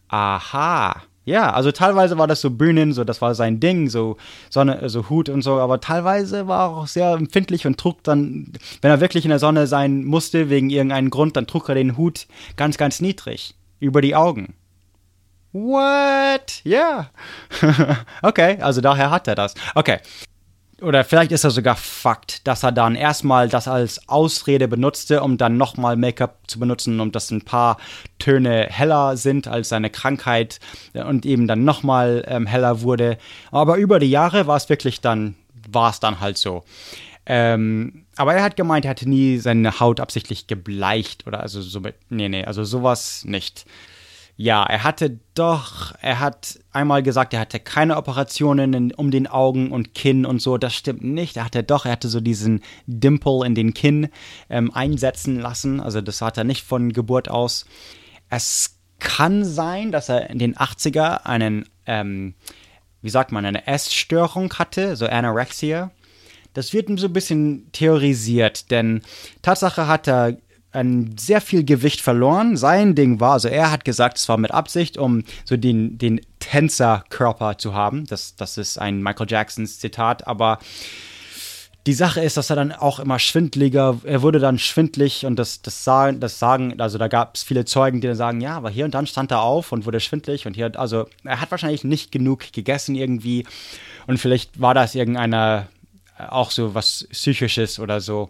Aha. Ja, also teilweise war das so Bühnen, so das war sein Ding, so Sonne, so Hut und so, aber teilweise war er auch sehr empfindlich und trug dann, wenn er wirklich in der Sonne sein musste, wegen irgendeinem Grund, dann trug er den Hut ganz, ganz niedrig. Über die Augen. What? Ja. Yeah. Okay, also daher hat er das. Okay. Oder vielleicht ist er sogar fucked, dass er dann erstmal das als Ausrede benutzte, um dann nochmal Make-up zu benutzen, um dass ein paar Töne heller sind als seine Krankheit und eben dann nochmal heller wurde. Aber über die Jahre war es dann halt so. Aber er hat gemeint, er hatte nie seine Haut absichtlich gebleicht oder also so, also sowas nicht. Ja, er hat einmal gesagt, er hatte keine Operationen um den Augen und Kinn und so, das stimmt nicht. Er hatte so diesen Dimple in den Kinn einsetzen lassen, also das hat er nicht von Geburt aus. Es kann sein, dass er in den 80er eine Essstörung hatte, so Anorexia. Das wird so ein bisschen theorisiert, denn Tatsache hat er sehr viel Gewicht verloren. Sein Ding war, also er hat gesagt, es war mit Absicht, um so den Tänzerkörper zu haben. Das ist ein Michael Jacksons Zitat, aber die Sache ist, dass er dann auch immer schwindliger, er wurde dann schwindlig und das sagen, also da gab es viele Zeugen, die dann sagen, ja, aber hier und dann stand er auf und wurde schwindlig und hier, also er hat wahrscheinlich nicht genug gegessen irgendwie und vielleicht war das irgendeiner, auch so was Psychisches oder so,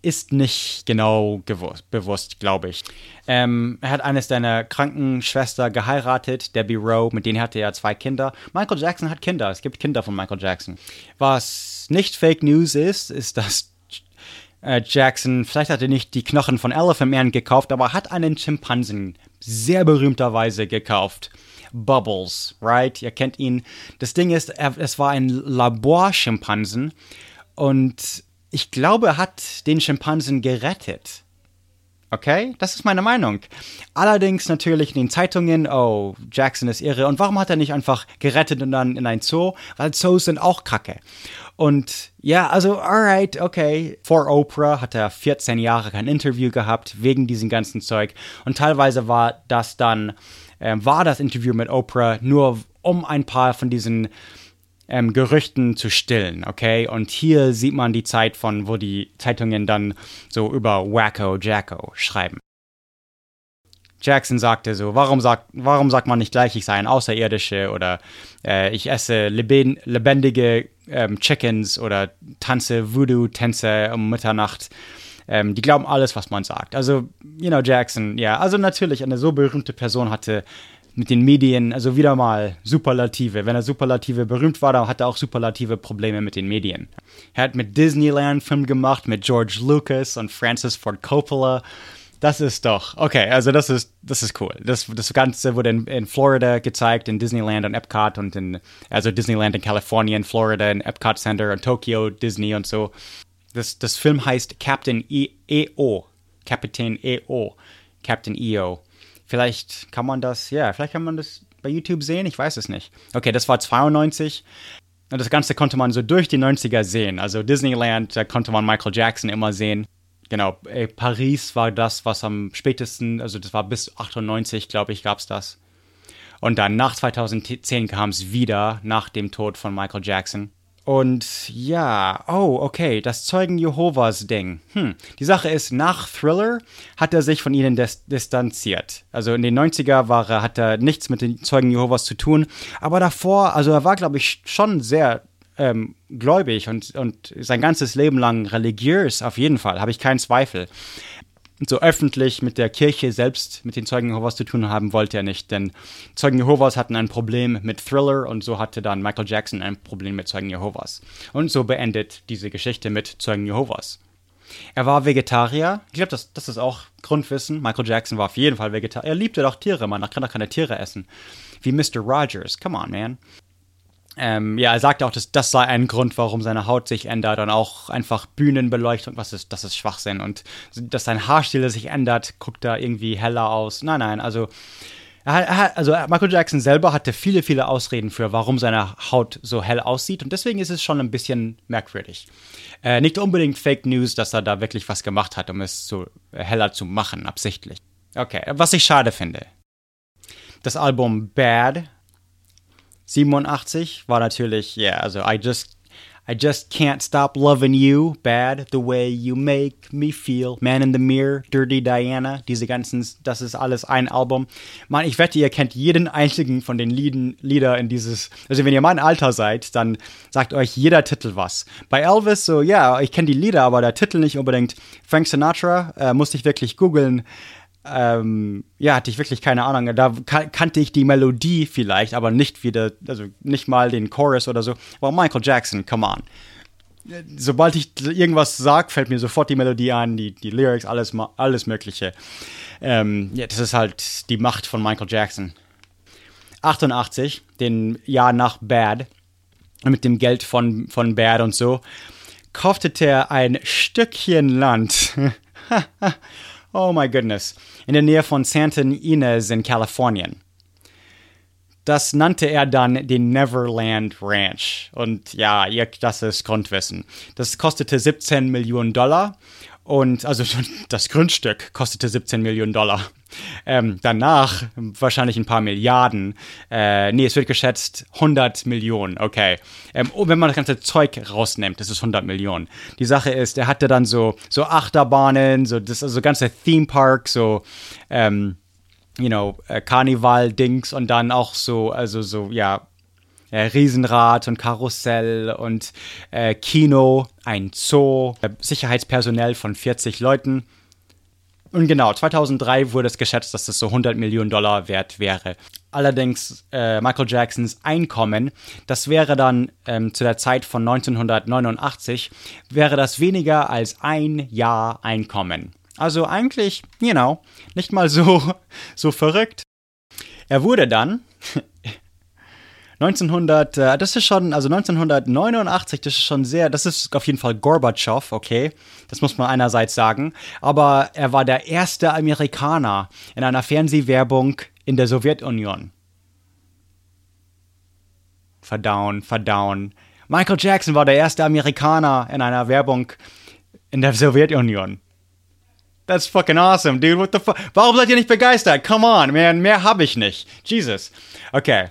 ist nicht genau bewusst, glaube ich. Er hat eines seiner Krankenschwester geheiratet, Debbie Rowe, mit denen hatte er 2 Kinder. Michael Jackson hat Kinder, es gibt Kinder von Michael Jackson. Was nicht Fake News ist, ist, dass Jackson, vielleicht hat er nicht die Knochen von Elephant Man gekauft, aber hat einen Schimpansen sehr berühmterweise gekauft. Bubbles, right? Ihr kennt ihn. Das Ding ist, es war ein Laborschimpansen und ich glaube, er hat den Schimpansen gerettet. Okay? Das ist meine Meinung. Allerdings natürlich in den Zeitungen, oh, Jackson ist irre. Und warum hat er nicht einfach gerettet und dann in ein Zoo? Weil Zoos sind auch kacke. Und ja, also, alright, okay. Vor Oprah hat er 14 Jahre kein Interview gehabt, wegen diesem ganzen Zeug. Und teilweise war das dann... war das Interview mit Oprah nur, um ein paar von diesen Gerüchten zu stillen, okay? Und hier sieht man die Zeit von, wo die Zeitungen dann so über Wacko Jacko schreiben. Jackson sagte so, warum sagt man nicht gleich, ich sei ein Außerirdische oder ich esse lebendige Chickens oder tanze Voodoo-Tänze um Mitternacht. Die glauben alles, was man sagt. Also, Jackson, ja. Yeah. Also natürlich, eine so berühmte Person hatte mit den Medien, also wieder mal Superlative. Wenn er Superlative berühmt war, dann hatte er auch superlative Probleme mit den Medien. Er hat mit Disneyland Film gemacht, mit George Lucas und Francis Ford Coppola. Das ist doch, okay, also das ist cool. Das Ganze wurde in Florida gezeigt, in Disneyland und Epcot und also Disneyland in Kalifornien, Florida, in Epcot Center und Tokyo, Disney und so. Das Film heißt Captain EO. Vielleicht kann man das, bei YouTube sehen, ich weiß es nicht. Okay, das war 92 und das Ganze konnte man so durch die 90er sehen. Also Disneyland, da konnte man Michael Jackson immer sehen. Genau, Paris war das, was am spätesten, also das war bis 98, glaube ich, gab es das. Und dann nach 2010 kam es wieder, nach dem Tod von Michael Jackson. Und ja, oh, okay, das Zeugen Jehovas Ding. Die Sache ist, nach Thriller hat er sich von ihnen distanziert. Also in den 90er hat er nichts mit den Zeugen Jehovas zu tun. Aber davor, also er war, glaube ich, schon sehr gläubig und sein ganzes Leben lang religiös, auf jeden Fall, habe ich keinen Zweifel. So öffentlich mit der Kirche selbst, mit den Zeugen Jehovas zu tun haben, wollte er nicht, denn Zeugen Jehovas hatten ein Problem mit Thriller und so hatte dann Michael Jackson ein Problem mit Zeugen Jehovas. Und so beendet diese Geschichte mit Zeugen Jehovas. Er war Vegetarier. Ich glaube, das ist auch Grundwissen. Michael Jackson war auf jeden Fall Vegetarier. Er liebte doch Tiere, man kann doch keine Tiere essen. Wie Mr. Rogers. Come on, man. Ja, er sagte auch, dass das sei ein Grund, warum seine Haut sich ändert und auch einfach Bühnenbeleuchtung, das ist Schwachsinn. Und dass sein Haarstil sich ändert, guckt da irgendwie heller aus. Nein, also... Also Michael Jackson selber hatte viele, viele Ausreden für, warum seine Haut so hell aussieht. Und deswegen ist es schon ein bisschen merkwürdig. Nicht unbedingt Fake News, dass er da wirklich was gemacht hat, um es so heller zu machen, absichtlich. Okay, was ich schade finde. Das Album Bad, 87, war natürlich, also I just can't stop loving you, Bad, the way you make me feel, Man in the Mirror, Dirty Diana, diese ganzen, das ist alles ein Album. Mann, ich wette, ihr kennt jeden einzigen von den Lieder in dieses, also wenn ihr mein Alter seid, dann sagt euch jeder Titel was. Bei Elvis, so, ja, ich kenne die Lieder, aber der Titel nicht unbedingt. Frank Sinatra, musste ich wirklich googeln. Hatte ich wirklich keine Ahnung. Da kannte ich die Melodie vielleicht, aber nicht wieder, also nicht mal den Chorus oder so. Aber Michael Jackson, come on. Sobald ich irgendwas sage, fällt mir sofort die Melodie ein, die Lyrics, alles Mögliche. Das ist halt die Macht von Michael Jackson. 88, dem Jahr nach Bad, mit dem Geld von Bad und so, kaufte er ein Stückchen Land. Oh my goodness. In der Nähe von Santa Ynez in Kalifornien. Das nannte er dann den Neverland Ranch. Und ja, das ist Grundwissen. Das kostete 17 Millionen Dollar. Und also das Grundstück kostete 17 Millionen Dollar. Danach wahrscheinlich ein paar Milliarden. Es wird geschätzt 100 Millionen, okay. Wenn man das ganze Zeug rausnimmt, das ist 100 Millionen. Die Sache ist, er hatte dann so Achterbahnen, so ganze Theme Park, so, Karneval-Dings und dann auch so, also so, ja, Riesenrad und Karussell und Kino, ein Zoo, Sicherheitspersonal von 40 Leuten. Und genau, 2003 wurde es geschätzt, dass das so 100 Millionen Dollar wert wäre. Allerdings Michael Jacksons Einkommen, das wäre dann zu der Zeit von 1989, wäre das weniger als ein Jahr Einkommen. Also eigentlich, nicht mal so verrückt. Er wurde dann... 1989, das ist schon sehr, das ist auf jeden Fall Gorbatschow, okay, das muss man einerseits sagen, aber er war der erste Amerikaner in einer Fernsehwerbung in der Sowjetunion. Verdauen. Michael Jackson war der erste Amerikaner in einer Werbung in der Sowjetunion. That's fucking awesome, dude, what the fuck? Warum seid ihr nicht begeistert? Come on, man, mehr hab ich nicht. Jesus. Okay.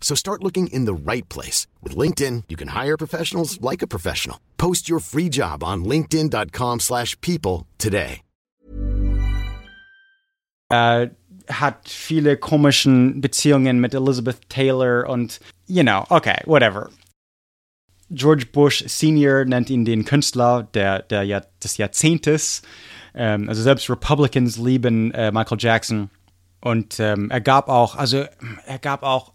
So start looking in the right place. With LinkedIn, you can hire professionals like a professional. Post your free job on linkedin.com/people today. Hat viele komischen Beziehungen mit Elizabeth Taylor und, okay, whatever. George Bush Senior nennt ihn den Künstler des Jahrzehntes. Also selbst Republicans lieben Michael Jackson. Und er gab auch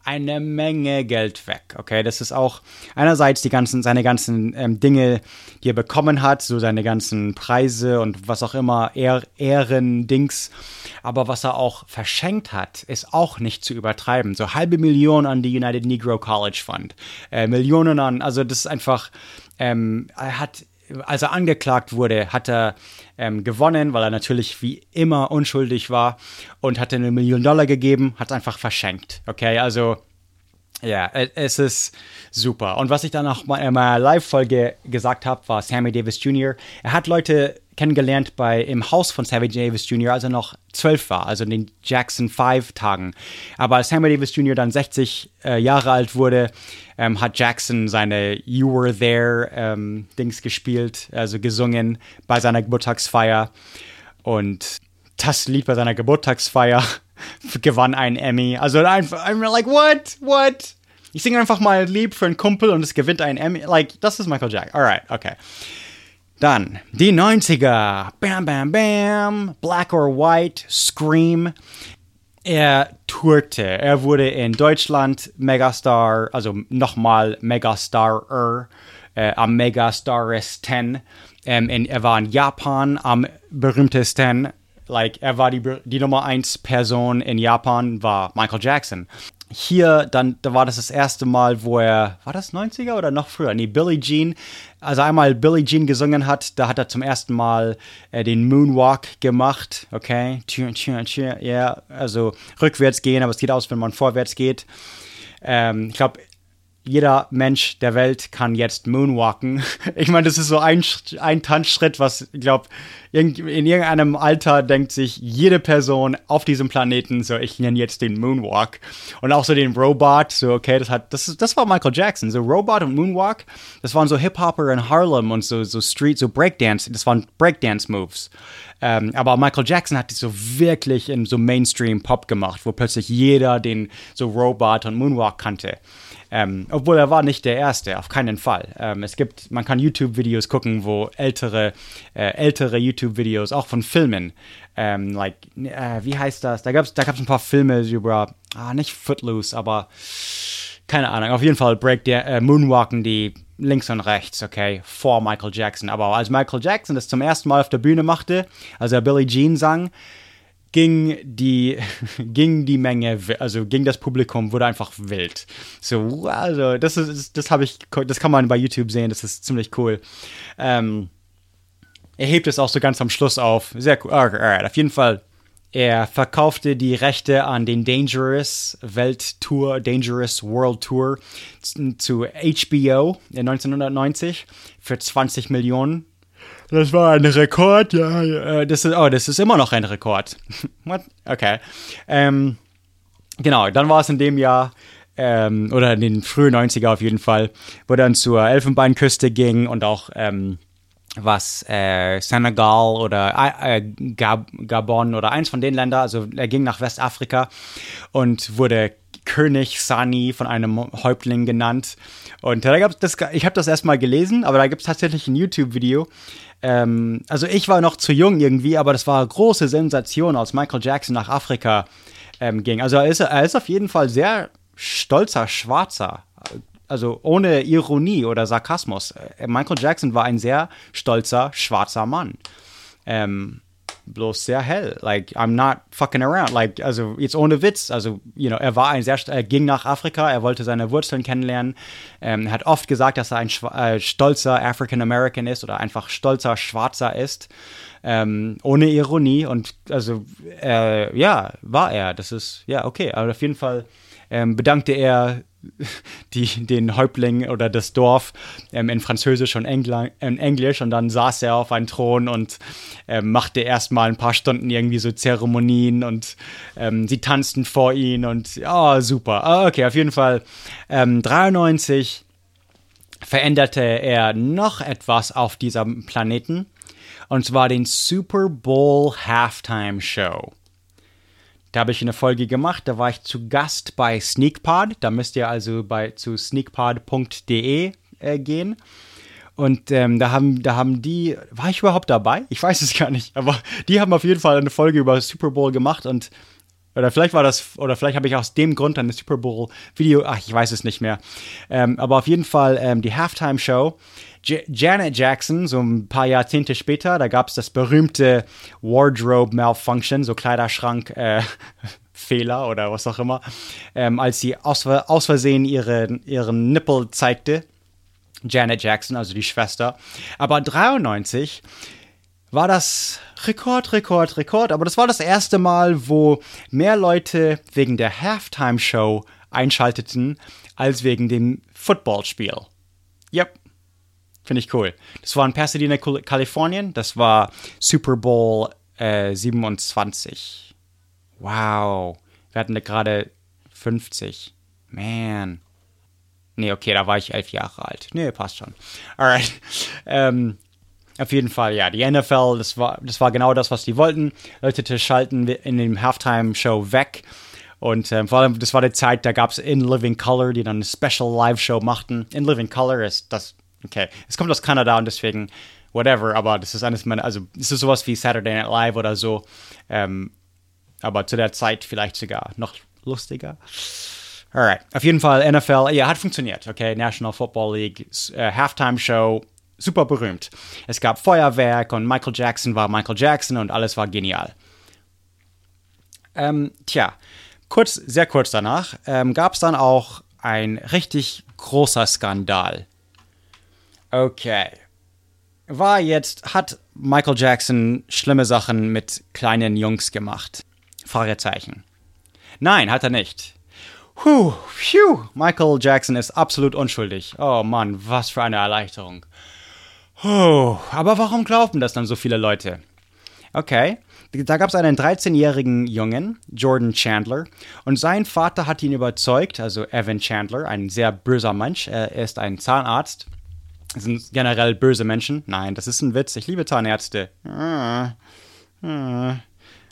eine Menge Geld weg, okay? Das ist auch einerseits seine ganzen Dinge, die er bekommen hat, so seine ganzen Preise und was auch immer, Ehrendings. Aber was er auch verschenkt hat, ist auch nicht zu übertreiben. So 500.000 an die United Negro College Fund, Millionen an, also das ist einfach, als er angeklagt wurde, hat er gewonnen, weil er natürlich wie immer unschuldig war und hat eine $1 Million gegeben, hat es einfach verschenkt. Okay, also ja, es ist super. Und was ich dann auch in meiner Live-Folge gesagt habe, war Sammy Davis Jr. Er hat Leute kennengelernt im Haus von Sammy Davis Jr., als er noch 12 war, also in den Jackson 5 Tagen. Aber als Sammy Davis Jr. dann 60 Jahre alt wurde, hat Jackson seine You Were There Dings gespielt, also gesungen bei seiner Geburtstagsfeier. Und das Lied bei seiner Geburtstagsfeier gewann einen Emmy. Also einfach, I'm like, what? Ich singe einfach mal ein Lied für einen Kumpel und es gewinnt einen Emmy. Like, das ist Michael Jackson. Alright, okay. Dann, die 90er. Bam, bam, bam. Black or White, Scream. Er tourte. Er wurde in Deutschland Megastar, also nochmal Megastar-er, am Megastar-esten. Er war in Japan am berühmtesten. Like, er war die Nummer 1 Person in Japan, war Michael Jackson. Hier, da war das erste Mal, wo war das 90er oder noch früher? Nee, Billie Jean, also einmal Billie Jean gesungen hat, da hat er zum ersten Mal den Moonwalk gemacht, okay? Ja, yeah. Also rückwärts gehen, aber es geht aus, wenn man vorwärts geht. Ich glaube, jeder Mensch der Welt kann jetzt Moonwalken. Ich meine, das ist so ein Tanzschritt, was, ich glaube, in irgendeinem Alter denkt sich jede Person auf diesem Planeten so, ich nenne jetzt den Moonwalk. Und auch so den Robot, so okay, das war Michael Jackson. So Robot und Moonwalk, das waren so Hip-Hopper in Harlem und so Street, so Breakdance, das waren Breakdance-Moves. Aber Michael Jackson hat das so wirklich in so Mainstream-Pop gemacht, wo plötzlich jeder den so Robot und Moonwalk kannte. Obwohl er war nicht der Erste, auf keinen Fall. Man kann YouTube-Videos gucken, wo ältere YouTube-Videos, auch von Filmen, wie heißt das? Da gab's ein paar Filme über, nicht Footloose, aber keine Ahnung, auf jeden Fall moonwalken die links und rechts, okay, vor Michael Jackson. Aber als Michael Jackson das zum ersten Mal auf der Bühne machte, als er Billie Jean sang, ging die Menge, also ging das Publikum, wurde einfach wild. So, also das kann man bei YouTube sehen, das ist ziemlich cool. Er hebt es auch so ganz am Schluss auf. Sehr cool. Alright, auf jeden Fall. Er verkaufte die Rechte an den Dangerous World Tour zu HBO 1990 für 20 Millionen. Das war ein Rekord, ja. Das ist immer noch ein Rekord. What? Okay. Genau, dann war es in dem Jahr, oder in den frühen 90er auf jeden Fall, wo dann zur Elfenbeinküste ging und auch Senegal oder Gabon oder eins von den Ländern. Also er ging nach Westafrika und wurde König Sani von einem Häuptling genannt. Und da gab's das, ich habe das erstmal gelesen, aber da gibt es tatsächlich ein YouTube-Video. Also ich war noch zu jung irgendwie, aber das war eine große Sensation, als Michael Jackson nach Afrika ging. Also er ist auf jeden Fall sehr stolzer Schwarzer. Also ohne Ironie oder Sarkasmus. Michael Jackson war ein sehr stolzer schwarzer Mann. Bloß sehr hell. Like, I'm not fucking around. Like, also, jetzt ohne Witz. Also, you know, er ging nach Afrika, er wollte seine Wurzeln kennenlernen. Er hat oft gesagt, dass er ein stolzer African-American ist oder einfach stolzer Schwarzer ist. Ohne Ironie. Und, also, ja, war er. Das ist, ja, okay. Aber auf jeden Fall bedankte er den Häuptling oder das Dorf in Französisch und Englisch und dann saß er auf einem Thron und machte erstmal ein paar Stunden irgendwie so Zeremonien und sie tanzten vor ihn und super. Okay, auf jeden Fall 93 veränderte er noch etwas auf diesem Planeten und zwar den Super Bowl Halftime Show. Da habe ich eine Folge gemacht, da war ich zu Gast bei SneakPod. Da müsst ihr also zu sneakpod.de gehen. Und da haben die, war ich überhaupt dabei? Ich weiß es gar nicht, aber die haben auf jeden Fall eine Folge über Super Bowl gemacht und vielleicht habe ich aus dem Grund ein Super Bowl-Video, ich weiß es nicht mehr. Aber auf jeden Fall die Halftime-Show. Janet Jackson, so ein paar Jahrzehnte später, da gab es das berühmte Wardrobe Malfunction, so Kleiderschrank-Fehler oder was auch immer, als sie aus Versehen ihren Nippel zeigte. Janet Jackson, also die Schwester. Aber 93 war das Rekord, aber das war das erste Mal, wo mehr Leute wegen der Halftime-Show einschalteten, als wegen dem Footballspiel. Yep. Finde ich cool. Das war in Pasadena, Kalifornien. Das war Super Bowl 27. Wow. Wir hatten da gerade 50. Man. Nee, okay, da war ich 11 Jahre alt. Nee, passt schon. Alright. Auf jeden Fall, ja, die NFL, das war genau das, was die wollten. Leute schalten in dem Halftime-Show weg. Und vor allem, das war die Zeit, da gab es In Living Color, die dann eine Special-Live-Show machten. In Living Color ist das, okay, es kommt aus Kanada und deswegen whatever, aber das ist eines meiner, also es ist sowas wie Saturday Night Live oder so. Aber zu der Zeit vielleicht sogar noch lustiger. Alright, auf jeden Fall, NFL, ja, hat funktioniert, okay, National Football League, Halftime-Show, super berühmt. Es gab Feuerwerk und Michael Jackson war Michael Jackson und alles war genial. Sehr kurz danach, gab es dann auch ein richtig großer Skandal. Okay. Hat Michael Jackson schlimme Sachen mit kleinen Jungs gemacht? Fragezeichen. Nein, hat er nicht. Michael Jackson ist absolut unschuldig. Oh Mann, was für eine Erleichterung. Aber warum glauben das dann so viele Leute? Okay, da gab es einen 13-jährigen Jungen, Jordan Chandler, und sein Vater hat ihn überzeugt, also Evan Chandler, ein sehr böser Mensch, er ist ein Zahnarzt, das sind generell böse Menschen, nein, das ist ein Witz, ich liebe Zahnärzte. Aber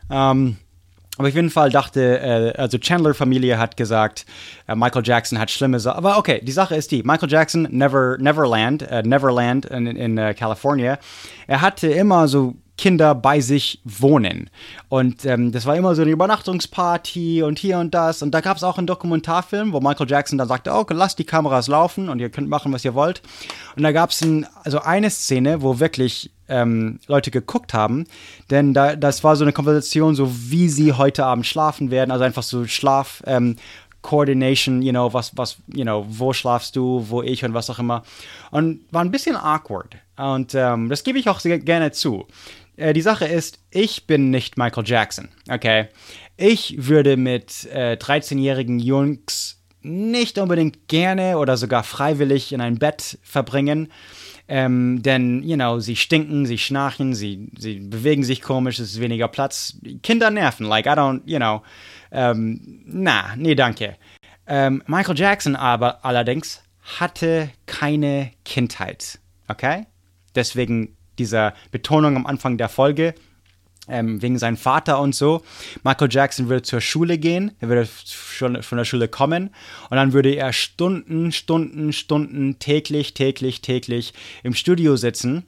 auf jeden Fall dachte, also Chandler-Familie hat gesagt, Michael Jackson hat schlimme Sachen. Aber okay, die Sache ist die, Michael Jackson, Neverland in California, er hatte immer so Kinder bei sich wohnen. Und das war immer so eine Übernachtungsparty und hier und das. Und da gab es auch einen Dokumentarfilm, wo Michael Jackson dann sagte, okay, lasst die Kameras laufen und ihr könnt machen, was ihr wollt. Und da gab es eine Szene, wo wirklich Leute geguckt haben, denn das war so eine Konversation, so wie sie heute Abend schlafen werden, also einfach so Schlaf, Coordination, you know, wo schlafst du, wo ich und was auch immer. Und war ein bisschen awkward. Und das gebe ich auch sehr gerne zu. Die Sache ist, ich bin nicht Michael Jackson, okay? Ich würde mit 13-jährigen Jungs nicht unbedingt gerne oder sogar freiwillig in ein Bett verbringen, denn, you know, sie stinken, sie schnarchen, sie bewegen sich komisch, es ist weniger Platz. Kinder nerven, like, I don't, you know, nee, danke. Michael Jackson aber allerdings hatte keine Kindheit, okay? Deswegen dieser Betonung am Anfang der Folge, wegen seinem Vater und so. Michael Jackson würde zur Schule gehen, er würde schon von der Schule kommen und dann würde er Stunden täglich im Studio sitzen,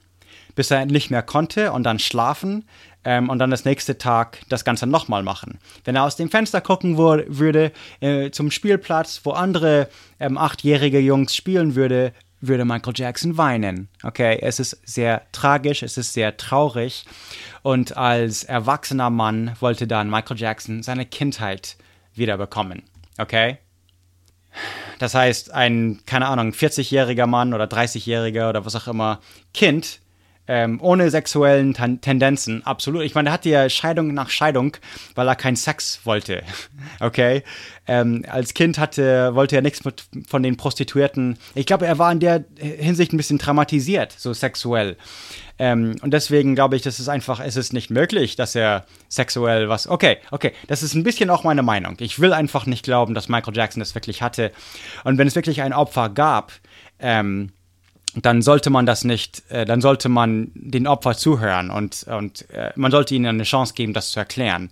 bis er nicht mehr konnte und dann schlafen und dann das nächste Tag das Ganze nochmal machen. Wenn er aus dem Fenster gucken würde zum Spielplatz, wo andere 8-jährige Jungs spielen würde Michael Jackson weinen. Okay, es ist sehr tragisch, es ist sehr traurig. Und als erwachsener Mann wollte dann Michael Jackson seine Kindheit wiederbekommen. Okay? Das heißt, ein, keine Ahnung, 40-jähriger Mann oder 30-jähriger oder was auch immer, Kind, ohne sexuellen Tendenzen, absolut. Ich meine, er hatte ja Scheidung nach Scheidung, weil er keinen Sex wollte, okay? Als Kind wollte er nichts von den Prostituierten. Ich glaube, er war in der Hinsicht ein bisschen traumatisiert, so sexuell. Und deswegen glaube ich, es ist nicht möglich, dass er sexuell was... Okay, das ist ein bisschen auch meine Meinung. Ich will einfach nicht glauben, dass Michael Jackson das wirklich hatte. Und wenn es wirklich ein Opfer gab, dann sollte man das nicht, dann sollte man den Opfer zuhören und man sollte ihnen eine Chance geben, das zu erklären.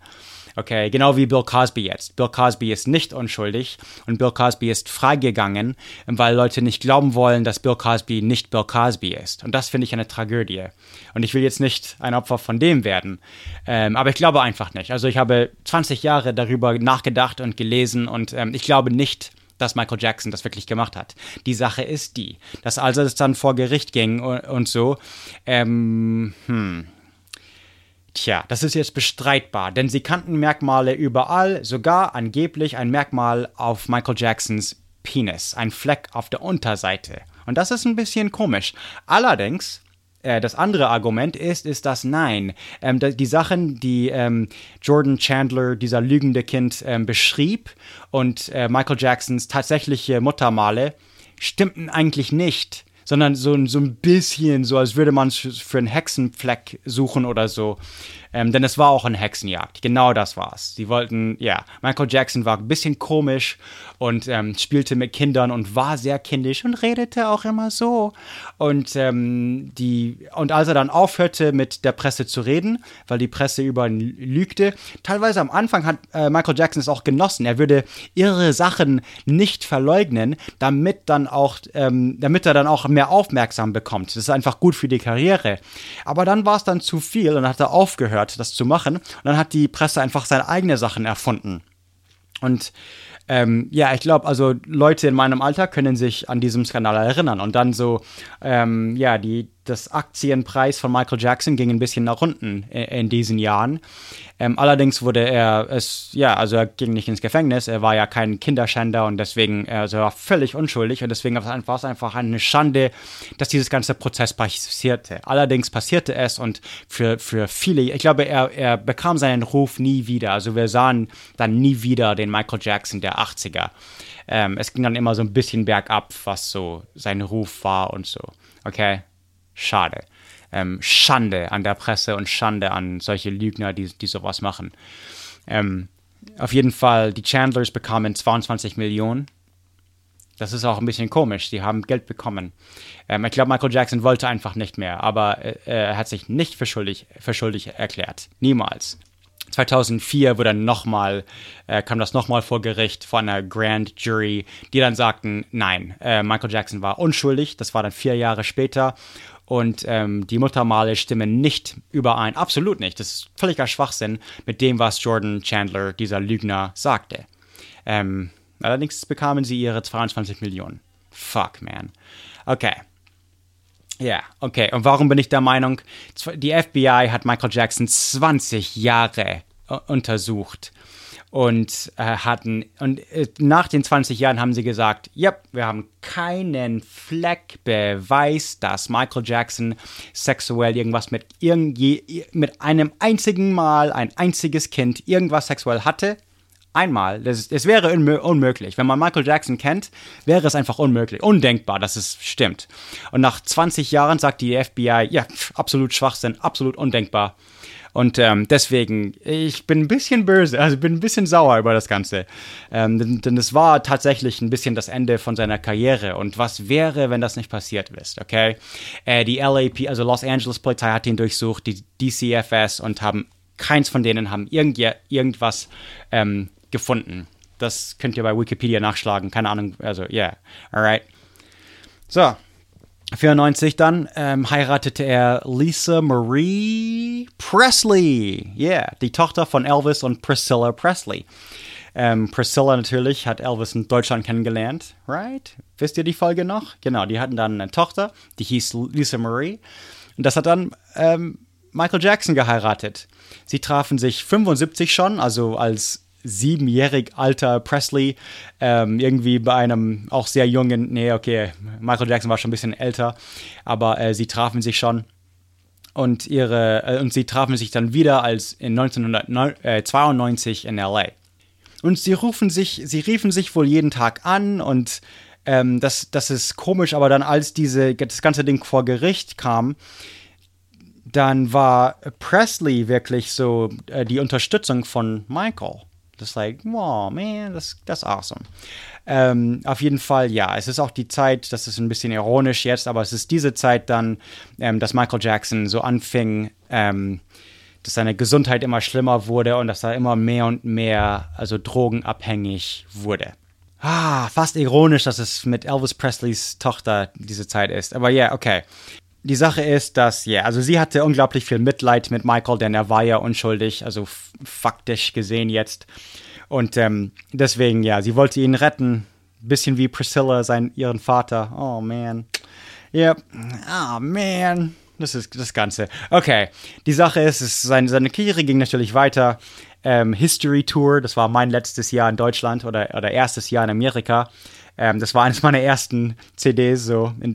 Okay, genau wie Bill Cosby jetzt. Bill Cosby ist nicht unschuldig und Bill Cosby ist freigegangen, weil Leute nicht glauben wollen, dass Bill Cosby nicht Bill Cosby ist. Und das finde ich eine Tragödie. Und ich will jetzt nicht ein Opfer von dem werden. Aber ich glaube einfach nicht. Also ich habe 20 Jahre darüber nachgedacht und gelesen und ich glaube nicht, dass Michael Jackson das wirklich gemacht hat. Die Sache ist die, dass als es dann vor Gericht ging und so, das ist jetzt bestreitbar, denn sie kannten Merkmale überall, sogar angeblich ein Merkmal auf Michael Jacksons Penis, ein Fleck auf der Unterseite. Und das ist ein bisschen komisch. Allerdings, das andere Argument ist das Nein. Die Sachen, die Jordan Chandler, dieser lügende Kind, beschrieb und Michael Jacksons tatsächliche Muttermale, stimmten eigentlich nicht, sondern so ein bisschen so, als würde man für einen Hexenfleck suchen oder so. Denn es war auch eine Hexenjagd. Genau das war's. Sie wollten, ja, Michael Jackson war ein bisschen komisch und spielte mit Kindern und war sehr kindisch und redete auch immer so. Und als er dann aufhörte, mit der Presse zu reden, weil die Presse über ihn lügte, teilweise am Anfang hat Michael Jackson es auch genossen. Er würde ihre Sachen nicht verleugnen, damit er dann auch mehr Aufmerksamkeit bekommt. Das ist einfach gut für die Karriere. Aber dann war es dann zu viel und hat er aufgehört, das zu machen. Und dann hat die Presse einfach seine eigenen Sachen erfunden. Und ich glaube, also Leute in meinem Alter können sich an diesem Skandal erinnern. Und dann so, das Aktienpreis von Michael Jackson ging ein bisschen nach unten in diesen Jahren. Allerdings er ging nicht ins Gefängnis, er war ja kein Kinderschänder und deswegen, er war völlig unschuldig und deswegen war es einfach eine Schande, dass dieses ganze Prozess passierte. Allerdings passierte es und für viele, ich glaube, er bekam seinen Ruf nie wieder, also wir sahen dann nie wieder den Michael Jackson der 80er. Es ging dann immer so ein bisschen bergab, was so sein Ruf war und so, okay? Schade. Schande an der Presse und Schande an solche Lügner, die sowas machen. Auf jeden Fall, die Chandlers bekamen 22 Millionen. Das ist auch ein bisschen komisch. Die haben Geld bekommen. Ich glaube, Michael Jackson wollte einfach nicht mehr, aber er hat sich nicht für schuldig erklärt. Niemals. 2004 wurde kam das nochmal vor Gericht von einer Grand Jury, die dann sagten, nein, Michael Jackson war unschuldig. Das war dann 4 Jahre später. Und die Muttermale stimmen nicht überein. Absolut nicht. Das ist völliger Schwachsinn mit dem, was Jordan Chandler, dieser Lügner, sagte. Allerdings bekamen sie ihre 22 Millionen. Fuck, man. Okay. Ja, okay. Und warum bin ich der Meinung, die FBI hat Michael Jackson 20 Jahre untersucht. Und nach den 20 Jahren haben sie gesagt, yep, wir haben keinen Fleck Beweis, dass Michael Jackson sexuell irgendwas mit einem einzigen Mal, ein einziges Kind irgendwas sexuell hatte. Einmal. Es wäre unmöglich. Wenn man Michael Jackson kennt, wäre es einfach unmöglich. Undenkbar, dass es stimmt. Und nach 20 Jahren sagt die FBI, ja, absolut Schwachsinn, absolut undenkbar. Und deswegen, ich bin ein bisschen böse, also bin ein bisschen sauer über das Ganze. Denn es war tatsächlich ein bisschen das Ende von seiner Karriere. Und was wäre, wenn das nicht passiert ist, okay? Die LAPD, also Los Angeles Polizei, hat ihn durchsucht, die DCFS, und keins von denen haben irgendwas gefunden. Das könnt ihr bei Wikipedia nachschlagen, keine Ahnung, also yeah, alright. So. 1994 dann heiratete er Lisa Marie Presley, yeah, die Tochter von Elvis und Priscilla Presley. Priscilla natürlich hat Elvis in Deutschland kennengelernt, right? Wisst ihr die Folge noch? Genau, die hatten dann eine Tochter, die hieß Lisa Marie und das hat dann Michael Jackson geheiratet. Sie trafen sich 1975 schon, also als 7-jährig alter Presley, irgendwie bei einem auch sehr jungen, Michael Jackson war schon ein bisschen älter, aber sie trafen sich schon und sie trafen sich dann wieder als in 1992 in L.A. Und sie riefen sich wohl jeden Tag an und das ist komisch, aber dann als das ganze Ding vor Gericht kam, dann war Presley wirklich so die Unterstützung von Michael. Das ist like, wow, man, that's awesome. Auf jeden Fall, ja, es ist auch die Zeit, das ist ein bisschen ironisch jetzt, aber es ist diese Zeit dann, dass Michael Jackson so anfing, dass seine Gesundheit immer schlimmer wurde und dass er immer mehr und mehr, also drogenabhängig wurde. Fast ironisch, dass es mit Elvis Presleys Tochter diese Zeit ist, aber ja, yeah, okay. Die Sache ist, dass, ja, also sie hatte unglaublich viel Mitleid mit Michael, denn er war ja unschuldig, also faktisch gesehen jetzt. Und deswegen, ja, sie wollte ihn retten. Bisschen wie Priscilla, ihren Vater. Oh, man. Yep. Oh, man. Das ist das Ganze. Okay, die Sache ist seine Karriere ging natürlich weiter. History Tour, das war mein letztes Jahr in Deutschland oder erstes Jahr in Amerika. Das war eines meiner ersten CDs,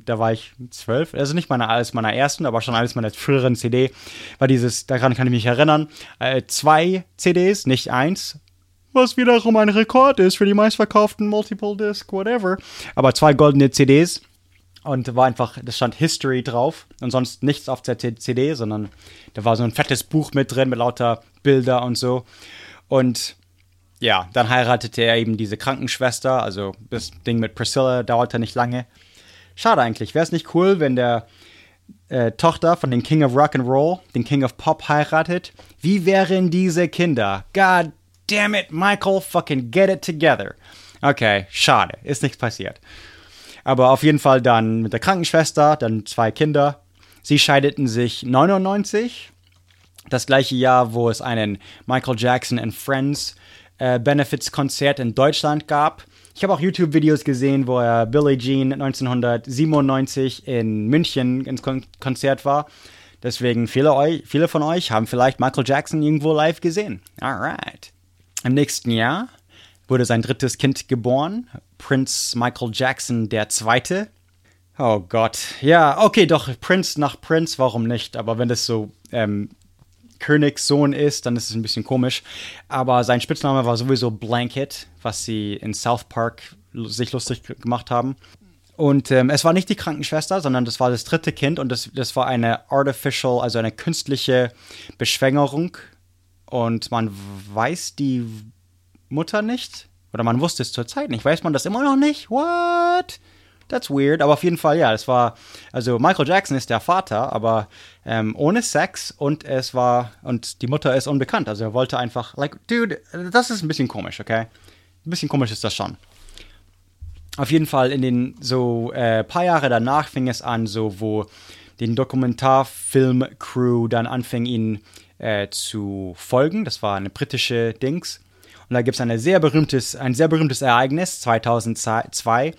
da war ich 12, also nicht eines meiner ersten, aber schon eines meiner früheren CD, war daran kann ich mich erinnern, 2 CDs, nicht 1, was wiederum ein Rekord ist für die meistverkauften Multiple Disc, whatever, aber 2 goldene CDs Und war einfach, da stand History drauf und sonst nichts auf der CD, sondern da war so ein fettes Buch mit drin, mit lauter Bilder und so. Und ja, dann heiratete er eben diese Krankenschwester, also das Ding mit Priscilla dauerte nicht lange. Schade eigentlich, wäre es nicht cool, wenn der Tochter von dem King of Rock'n'Roll, den King of Pop heiratet? Wie wären diese Kinder? God damn it, Michael, fucking get it together. Okay, schade, ist nichts passiert. Aber auf jeden Fall dann mit der Krankenschwester, dann 2 Kinder. Sie scheideten sich 1999, das gleiche Jahr, wo es einen Michael Jackson and Friends Benefits-Konzert in Deutschland gab. Ich habe auch YouTube-Videos gesehen, wo er Billie Jean 1997 in München ins Konzert war. Deswegen viele von euch haben vielleicht Michael Jackson irgendwo live gesehen. Alright. Im nächsten Jahr wurde sein 3. Kind geboren, Prinz Michael Jackson II. Oh Gott. Ja, okay, doch, Prinz nach Prinz, warum nicht? Aber wenn das so Königssohn ist, dann ist es ein bisschen komisch. Aber sein Spitzname war sowieso Blanket, was sie in South Park sich lustig gemacht haben. Und es war nicht die Krankenschwester, sondern das war das 3. Kind und das war eine artificial, also eine künstliche Beschwängerung. Und man weiß die Mutter nicht. Oder man wusste es zur Zeit nicht. Weiß man das immer noch nicht? What? That's weird. Aber auf jeden Fall, ja, das war... Also Michael Jackson ist der Vater, aber ohne Sex und es war... Und die Mutter ist unbekannt. Also er wollte einfach... Like, dude, das ist ein bisschen komisch, okay? Ein bisschen komisch ist das schon. Auf jeden Fall in den so paar Jahre danach fing es an, so wo den Dokumentarfilm-Crew dann anfing, ihn zu folgen. Das war eine britische Dings. Und da gibt es ein sehr berühmtes Ereignis, 2002,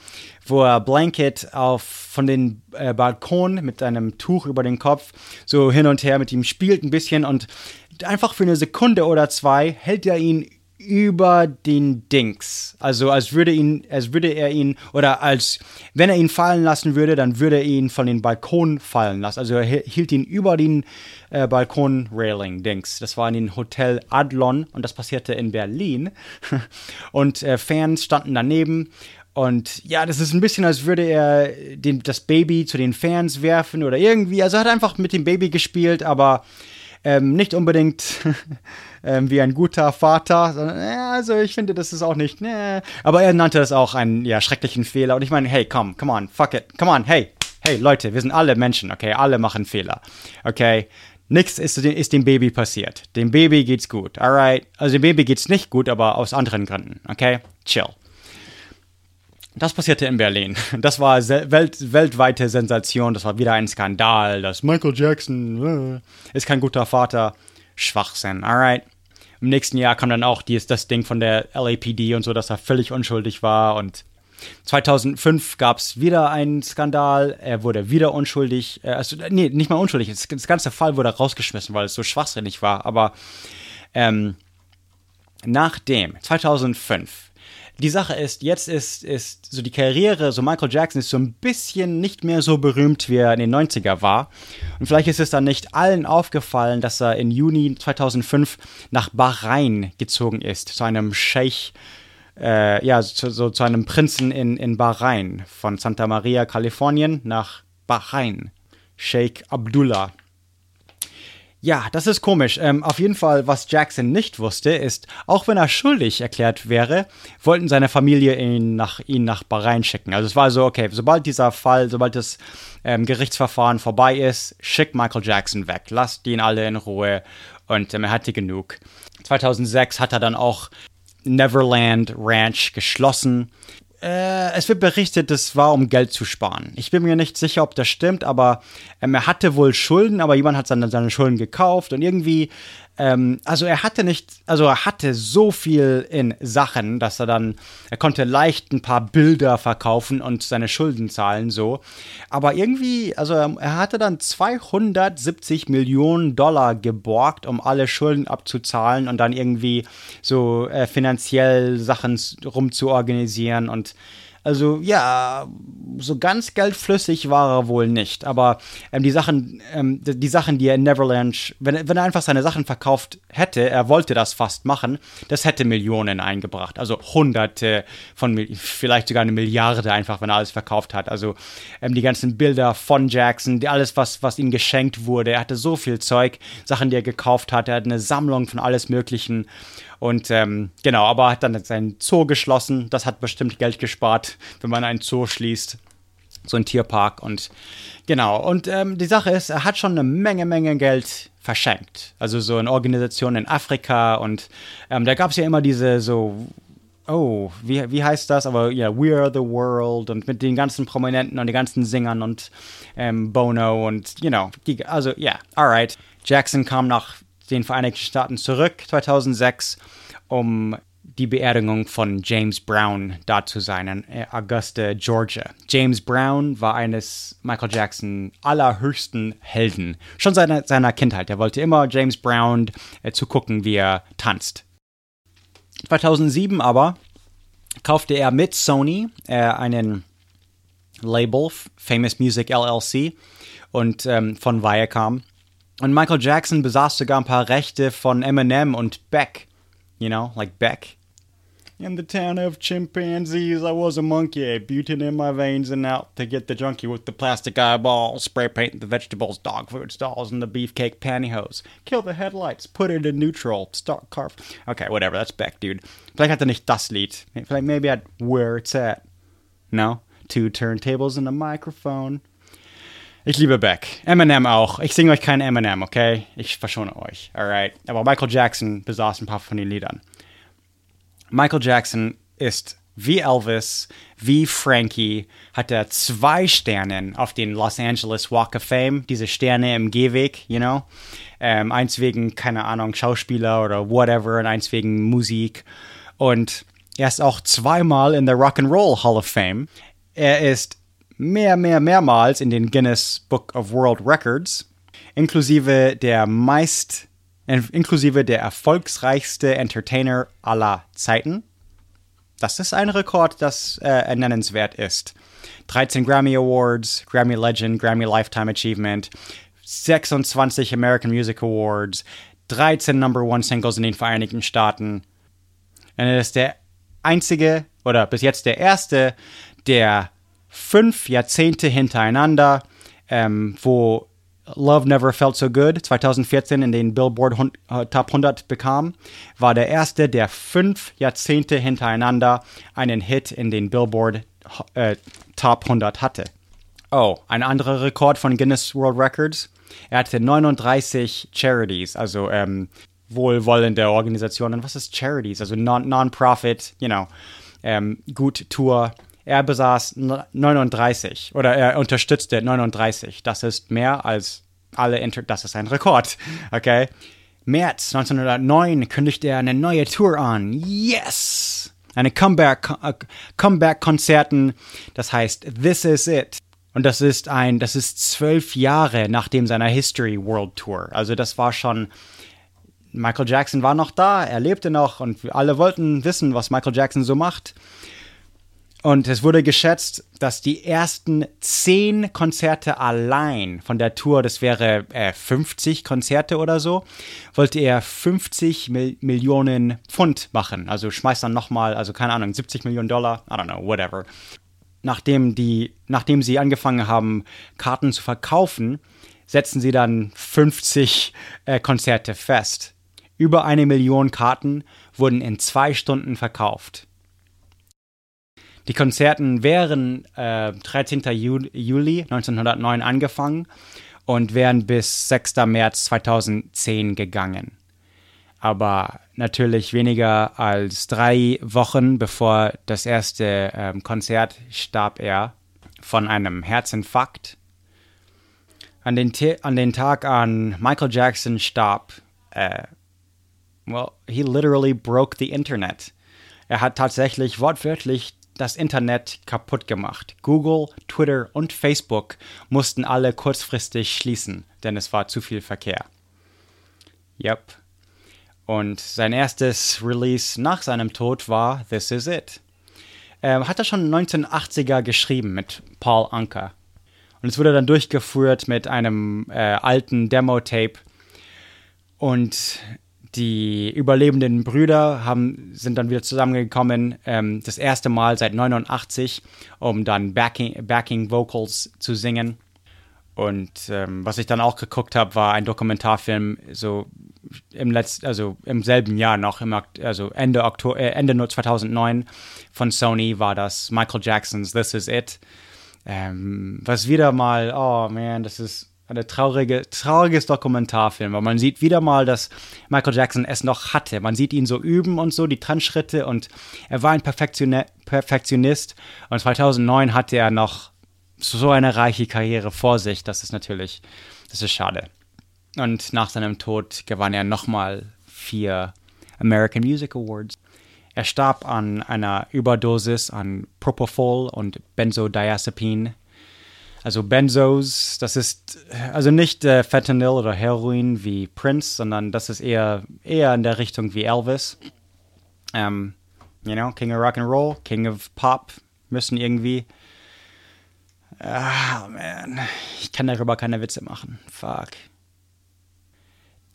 wo er Blanket von den Balkon mit einem Tuch über den Kopf so hin und her mit ihm spielt ein bisschen und einfach für eine Sekunde oder 2 hält er ihn über den Dings. Also als wenn er ihn fallen lassen würde, dann würde er ihn von den Balkon fallen lassen. Also er hielt ihn über den Balkon-Railing-Dings. Das war in dem Hotel Adlon und das passierte in Berlin. Und Fans standen daneben und ja, das ist ein bisschen, als würde er das Baby zu den Fans werfen oder irgendwie. Also er hat einfach mit dem Baby gespielt, aber nicht unbedingt wie ein guter Vater, sondern, also ich finde, das ist auch nicht, aber er nannte das auch einen schrecklichen Fehler und ich meine, hey, come on, fuck it, come on, hey Leute, wir sind alle Menschen, okay, alle machen Fehler, okay, nichts ist dem Baby passiert, dem Baby geht's gut, alright, also dem Baby geht's nicht gut, aber aus anderen Gründen, okay, chill. Das passierte in Berlin. Das war weltweite Sensation. Das war wieder ein Skandal, dass Michael Jackson ist kein guter Vater. Schwachsinn, alright. Im nächsten Jahr kam dann auch das Ding von der LAPD und so, dass er völlig unschuldig war. Und 2005 gab es wieder einen Skandal. Er wurde wieder unschuldig. Also, nee, nicht mal unschuldig. Das ganze Fall wurde rausgeschmissen, weil es so schwachsinnig war. Aber nachdem, 2005... Die Sache ist, jetzt ist so die Karriere, so Michael Jackson ist so ein bisschen nicht mehr so berühmt, wie er in den 90er war. Und vielleicht ist es dann nicht allen aufgefallen, dass er im Juni 2005 nach Bahrain gezogen ist, zu einem Scheich, zu einem Prinzen in Bahrain, von Santa Maria, Kalifornien, nach Bahrain, Scheich Abdullah. Ja, das ist komisch. Auf jeden Fall, was Jackson nicht wusste, ist, auch wenn er schuldig erklärt wäre, wollten seine Familie ihn nach Bahrain schicken. Also es war so, okay, sobald das Gerichtsverfahren vorbei ist, schickt Michael Jackson weg. Lasst ihn alle in Ruhe. Und er hatte genug. 2006 hat er dann auch Neverland Ranch geschlossen. Es wird berichtet, es war, um Geld zu sparen. Ich bin mir nicht sicher, ob das stimmt, aber er hatte wohl Schulden, aber jemand hat seine Schulden gekauft und irgendwie, er hatte so viel in Sachen, dass er konnte leicht ein paar Bilder verkaufen und seine Schulden zahlen, so. Aber irgendwie, also er hatte dann $270 Millionen geborgt, um alle Schulden abzuzahlen und dann irgendwie so finanziell Sachen rumzuorganisieren und Also ja, so ganz geldflüssig war er wohl nicht. Aber die Sachen, die er in Neverland, wenn er einfach seine Sachen verkauft hätte, er wollte das fast machen, das hätte Millionen eingebracht. Also Hunderte von, vielleicht sogar eine Milliarde einfach, wenn er alles verkauft hat. Also die ganzen Bilder von Jackson, alles, was ihm geschenkt wurde. Er hatte so viel Zeug, Sachen, die er gekauft hat. Er hat eine Sammlung von alles Möglichen. Und genau, aber hat dann seinen Zoo geschlossen. Das hat bestimmt Geld gespart, wenn man einen Zoo schließt, so einen Tierpark. Und genau, und die Sache ist, er hat schon eine Menge Geld verschenkt. Also so in Organisationen in Afrika und da gab es ja immer diese so, oh, wie heißt das? Aber ja, We Are The World und mit den ganzen Prominenten und den ganzen Singern und Bono und, you know, also ja, yeah, alright. Jackson kam nach den Vereinigten Staaten zurück 2006, um die Beerdigung von James Brown da zu sein in Augusta, Georgia. James Brown war eines Michael Jackson allerhöchsten Helden, schon seit seiner Kindheit. Er wollte immer James Brown zugucken, wie er tanzt. 2007 aber kaufte er mit Sony einen Label, Famous Music LLC, und von Viacom. Und Michael Jackson besaß sogar ein paar Rechte von Eminem und Beck. You know, like Beck. In the town of chimpanzees, I was a monkey. Butane in my veins and out to get the junkie with the plastic eyeballs. Spray paint the vegetables, dog food stalls, and the beefcake pantyhose. Kill the headlights, put it in neutral, start carve. Okay, whatever, that's Beck, dude. Vielleicht hat er nicht das Lied. Vielleicht, maybe at Where It's At. No? 2 turntables and a microphone. Ich liebe Beck. Eminem auch. Ich singe euch keinen Eminem, okay? Ich verschone euch. Alright. Aber Michael Jackson besaß ein paar von den Liedern. Michael Jackson ist wie Elvis, wie Frankie, hat er 2 Sterne auf den Los Angeles Walk of Fame. Diese Sterne im Gehweg, you know? Eins wegen, keine Ahnung, Schauspieler oder whatever und eins wegen Musik. Und er ist auch 2-mal in der Rock'n'Roll Hall of Fame. Er ist mehrmals in den Guinness Book of World Records, inklusive der erfolgreichste Entertainer aller Zeiten. Das ist ein Rekord, das ernennenswert ist. 13 Grammy Awards, Grammy Legend, Grammy Lifetime Achievement, 26 American Music Awards, 13 Number-1 Singles in den Vereinigten Staaten. Und er ist der einzige, oder bis jetzt der erste, der 5 Jahrzehnte hintereinander, wo Love Never Felt So Good 2014 in den Billboard Top 100 bekam, war der erste, der 5 Jahrzehnte hintereinander einen Hit in den Billboard Top 100 hatte. Oh, ein anderer Rekord von Guinness World Records. Er hatte 39 Charities, also wohlwollende Organisationen. Was ist Charities? Also Non-Profit, you know, Good Tour. Er besaß 39 oder er unterstützte 39. Das ist mehr als alle, das ist ein Rekord, okay? März 1909 kündigte er eine neue Tour an. Yes! Eine Comeback-Konzerten, das heißt This Is It. Und das ist 12 Jahre nachdem seiner History World Tour. Also das war schon, Michael Jackson war noch da, er lebte noch und alle wollten wissen, was Michael Jackson so macht. Und es wurde geschätzt, dass die ersten 10 Konzerte allein von der Tour, das wäre 50 Konzerte oder so, wollte er 50 Millionen Pfund machen. Also schmeißt dann nochmal, also keine Ahnung, 70 Millionen Dollar, I don't know, whatever. Nachdem sie angefangen haben, Karten zu verkaufen, setzen sie dann 50 Konzerte fest. Über 1 Million Karten wurden in 2 Stunden verkauft. Die Konzerten wären 13. Juli 1909 angefangen und wären bis 6. März 2010 gegangen. Aber natürlich weniger als 3 Wochen bevor das erste Konzert starb er von einem Herzinfarkt. An den Tag an Michael Jackson starb, well, he literally broke the Internet. Er hat tatsächlich wortwörtlich das Internet kaputt gemacht. Google, Twitter und Facebook mussten alle kurzfristig schließen, denn es war zu viel Verkehr. Yep. Und sein erstes Release nach seinem Tod war This Is It. hat er schon 1980er geschrieben mit Paul Anka. Und es wurde dann durchgeführt mit einem alten Demo-Tape. Und die überlebenden Brüder sind dann wieder zusammengekommen, das erste Mal seit 89, um dann Backing Vocals zu singen. Und was ich dann auch geguckt habe, war ein Dokumentarfilm, so im selben Jahr noch, Ende 2009 von Sony war das Michael Jacksons This Is It. Was wieder mal, oh man, das ist ein trauriges Dokumentarfilm, weil man sieht wieder mal, dass Michael Jackson es noch hatte. Man sieht ihn so üben und so, die Tanzschritte, und er war ein Perfektionist. Und 2009 hatte er noch so eine reiche Karriere vor sich. Das ist schade. Und nach seinem Tod gewann er nochmal 4 American Music Awards. Er starb an einer Überdosis an Propofol und Benzodiazepin. Also Benzos, das ist also nicht Fentanyl oder Heroin wie Prince, sondern das ist eher in der Richtung wie Elvis. King of Rock and Roll, King of Pop müssen irgendwie. Ah, man, ich kann darüber keine Witze machen. Fuck.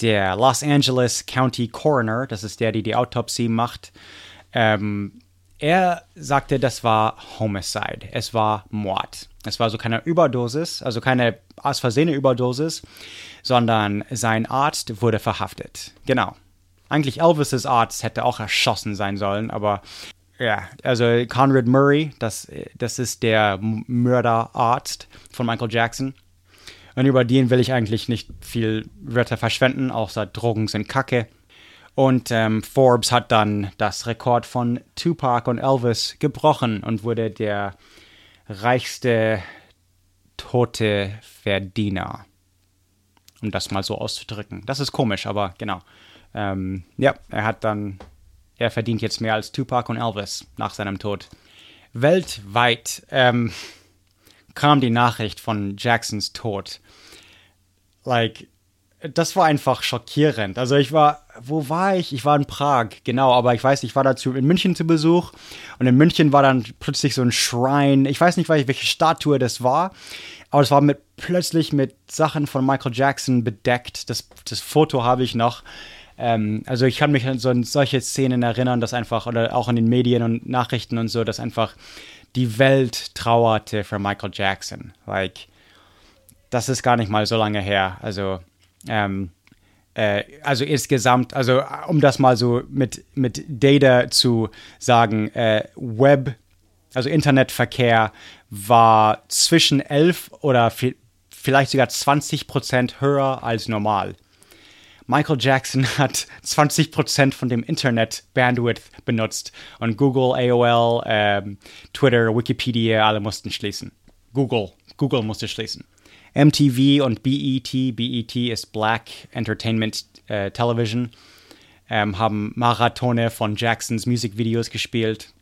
Der Los Angeles County Coroner, das ist der, der die Autopsie macht, er sagte, das war Homicide. Es war Mord. Es war also keine Überdosis, also keine aus Versehen Überdosis, sondern sein Arzt wurde verhaftet. Genau. Eigentlich Elvis' Arzt hätte auch erschossen sein sollen, aber ja, also Conrad Murray, das ist der Mörderarzt von Michael Jackson. Und über den will ich eigentlich nicht viel Wörter verschwenden, außer Drogen sind Kacke. Und Forbes hat dann das Rekord von Tupac und Elvis gebrochen und wurde der reichste tote Verdiener. Um das mal so auszudrücken. Das ist komisch, aber genau. Er verdient jetzt mehr als Tupac und Elvis nach seinem Tod. Weltweit kam die Nachricht von Jacksons Tod. Das war einfach schockierend. Also wo war ich? Ich war in Prag, genau, aber ich weiß, ich war dazu in München zu Besuch, und in München war dann plötzlich so ein Schrein. Ich weiß nicht, welche Statue das war, aber es war plötzlich mit Sachen von Michael Jackson bedeckt. Das Foto habe ich noch. Also ich kann mich an solche Szenen erinnern, dass einfach, oder auch in den Medien und Nachrichten und so, dass einfach die Welt trauerte für Michael Jackson. Das ist gar nicht mal so lange her. Also insgesamt, also um das mal so mit Data zu sagen, Internetverkehr war zwischen 11 oder vielleicht sogar 20% höher als normal. Michael Jackson hat 20% von dem Internet-Bandwidth benutzt, und Google, AOL, Twitter, Wikipedia, alle mussten schließen. Google musste schließen. MTV und BET ist Black Entertainment Television, haben Marathone von Jacksons Musikvideos gespielt.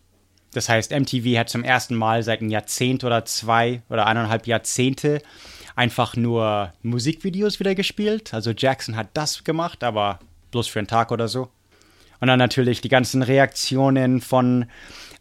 Das heißt, MTV hat zum ersten Mal seit einem Jahrzehnt oder 2 oder 1,5 Jahrzehnte einfach nur Musikvideos wieder gespielt. Also Jackson hat das gemacht, aber bloß für einen Tag oder so. Und dann natürlich die ganzen Reaktionen von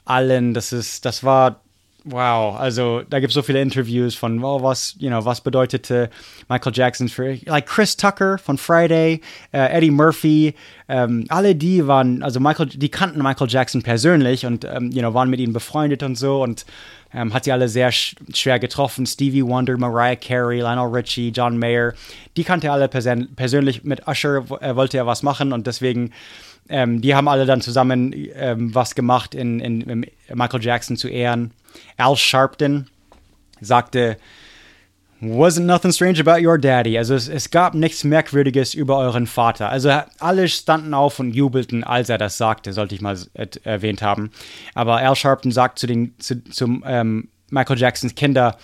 allen. Das war wow. Also da gibt es so viele Interviews von was bedeutete Michael Jackson für Chris Tucker von Friday, Eddie Murphy. Alle die waren, also die kannten Michael Jackson persönlich und waren mit ihm befreundet und so, und hat sie alle sehr schwer getroffen. Stevie Wonder, Mariah Carey, Lionel Richie, John Mayer. Die kannte er alle persönlich. Mit Usher wollte er was machen, und deswegen, die haben alle dann zusammen was gemacht, in Michael Jackson zu ehren. Al Sharpton sagte, "Wasn't nothing strange about your daddy." Also es gab nichts Merkwürdiges über euren Vater. Also alle standen auf und jubelten, als er das sagte, sollte ich mal erwähnt haben. Aber Al Sharpton sagt zu Michael Jacksons Kinder,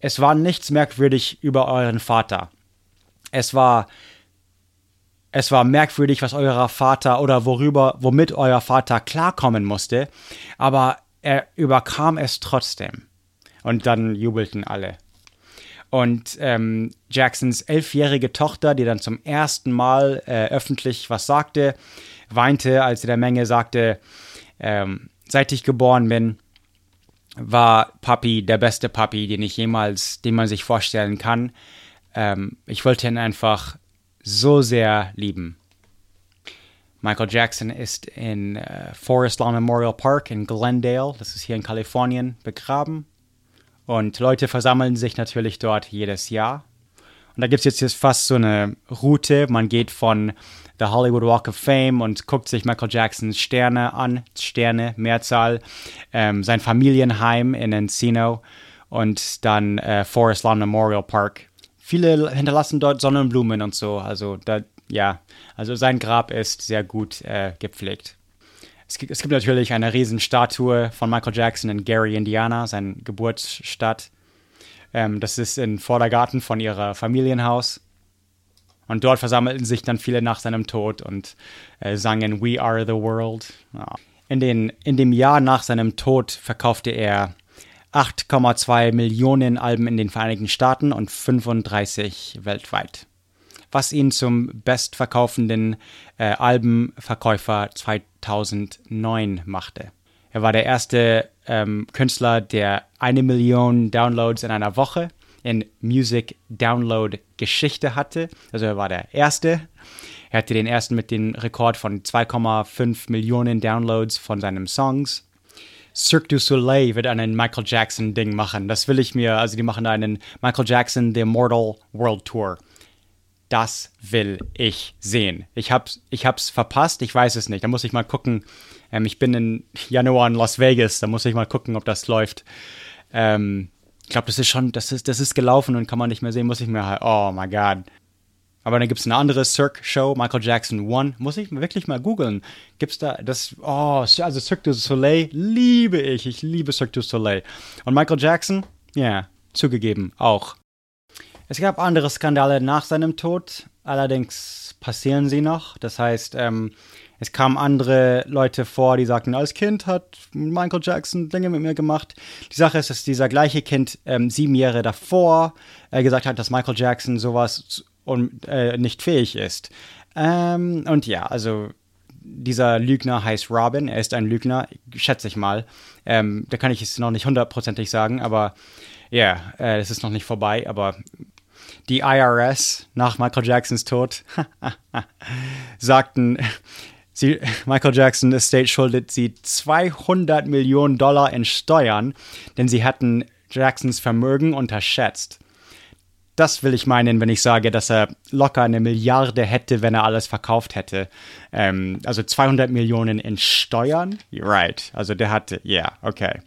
es war nichts merkwürdig über euren Vater. Es war merkwürdig, was euer Vater oder womit euer Vater klarkommen musste, aber er überkam es trotzdem. Und dann jubelten alle. Und Jacksons 11-jährige Tochter, die dann zum ersten Mal öffentlich was sagte, weinte, als sie der Menge sagte, seit ich geboren bin, war Papi der beste Papi, den man sich vorstellen kann. Ich wollte ihn einfach so sehr lieben. Michael Jackson ist in Forest Lawn Memorial Park in Glendale, das ist hier in Kalifornien, begraben. Und Leute versammeln sich natürlich dort jedes Jahr. Und da gibt es jetzt fast so eine Route. Man geht von der Hollywood Walk of Fame und guckt sich Michael Jacksons Sterne an. Sterne, Mehrzahl. Sein Familienheim in Encino und dann Forest Lawn Memorial Park. Viele hinterlassen dort Sonnenblumen und so. Also da, ja, also sein Grab ist sehr gut gepflegt. Es gibt natürlich eine Riesenstatue von Michael Jackson in Gary, Indiana, seine Geburtsstadt. Das ist im Vordergarten von ihrer Familienhaus. Und dort versammelten sich dann viele nach seinem Tod und sangen We Are the World. Ja. In dem Jahr nach seinem Tod verkaufte er 8,2 Millionen Alben in den Vereinigten Staaten und 35 weltweit, was ihn zum bestverkaufenden Albenverkäufer 2009 machte. Er war der erste Künstler, der 1 Million Downloads in einer Woche in Music-Download-Geschichte hatte. Also er war der Erste. Er hatte den ersten mit dem Rekord von 2,5 Millionen Downloads von seinen Songs. Cirque du Soleil wird einen Michael Jackson-Ding machen. Das will ich mir, also die machen da einen Michael Jackson The Immortal World Tour. Das will ich sehen. Ich hab's verpasst, ich weiß es nicht. Da muss ich mal gucken. Ich bin im Januar in Las Vegas, da muss ich mal gucken, ob das läuft. Ich glaube, das ist gelaufen und kann man nicht mehr sehen, muss ich mir halt, oh my God. Aber dann gibt es eine andere Cirque-Show, Michael Jackson 1. Muss ich wirklich mal googeln. Gibt's da das, also Cirque du Soleil liebe ich. Ich liebe Cirque du Soleil. Und Michael Jackson, ja, yeah, zugegeben, auch. Es gab andere Skandale nach seinem Tod, allerdings passieren sie noch. Das heißt, es kamen andere Leute vor, die sagten, als Kind hat Michael Jackson Dinge mit mir gemacht. Die Sache ist, dass dieser gleiche Kind 7 Jahre davor gesagt hat, dass Michael Jackson sowas nicht fähig ist. Und ja, also dieser Lügner heißt Robin, er ist ein Lügner, schätze ich mal. Da kann ich es noch nicht 100%ig sagen, aber ja, das ist noch nicht vorbei, aber die IRS nach Michael Jacksons Tod sagten, Michael Jackson Estate schuldet sie 200 Millionen Dollar in Steuern, denn sie hatten Jacksons Vermögen unterschätzt. Das will ich meinen, wenn ich sage, dass er locker 1 Milliarde hätte, wenn er alles verkauft hätte. Also 200 Millionen in Steuern? Right, also der hatte, ja, yeah, okay.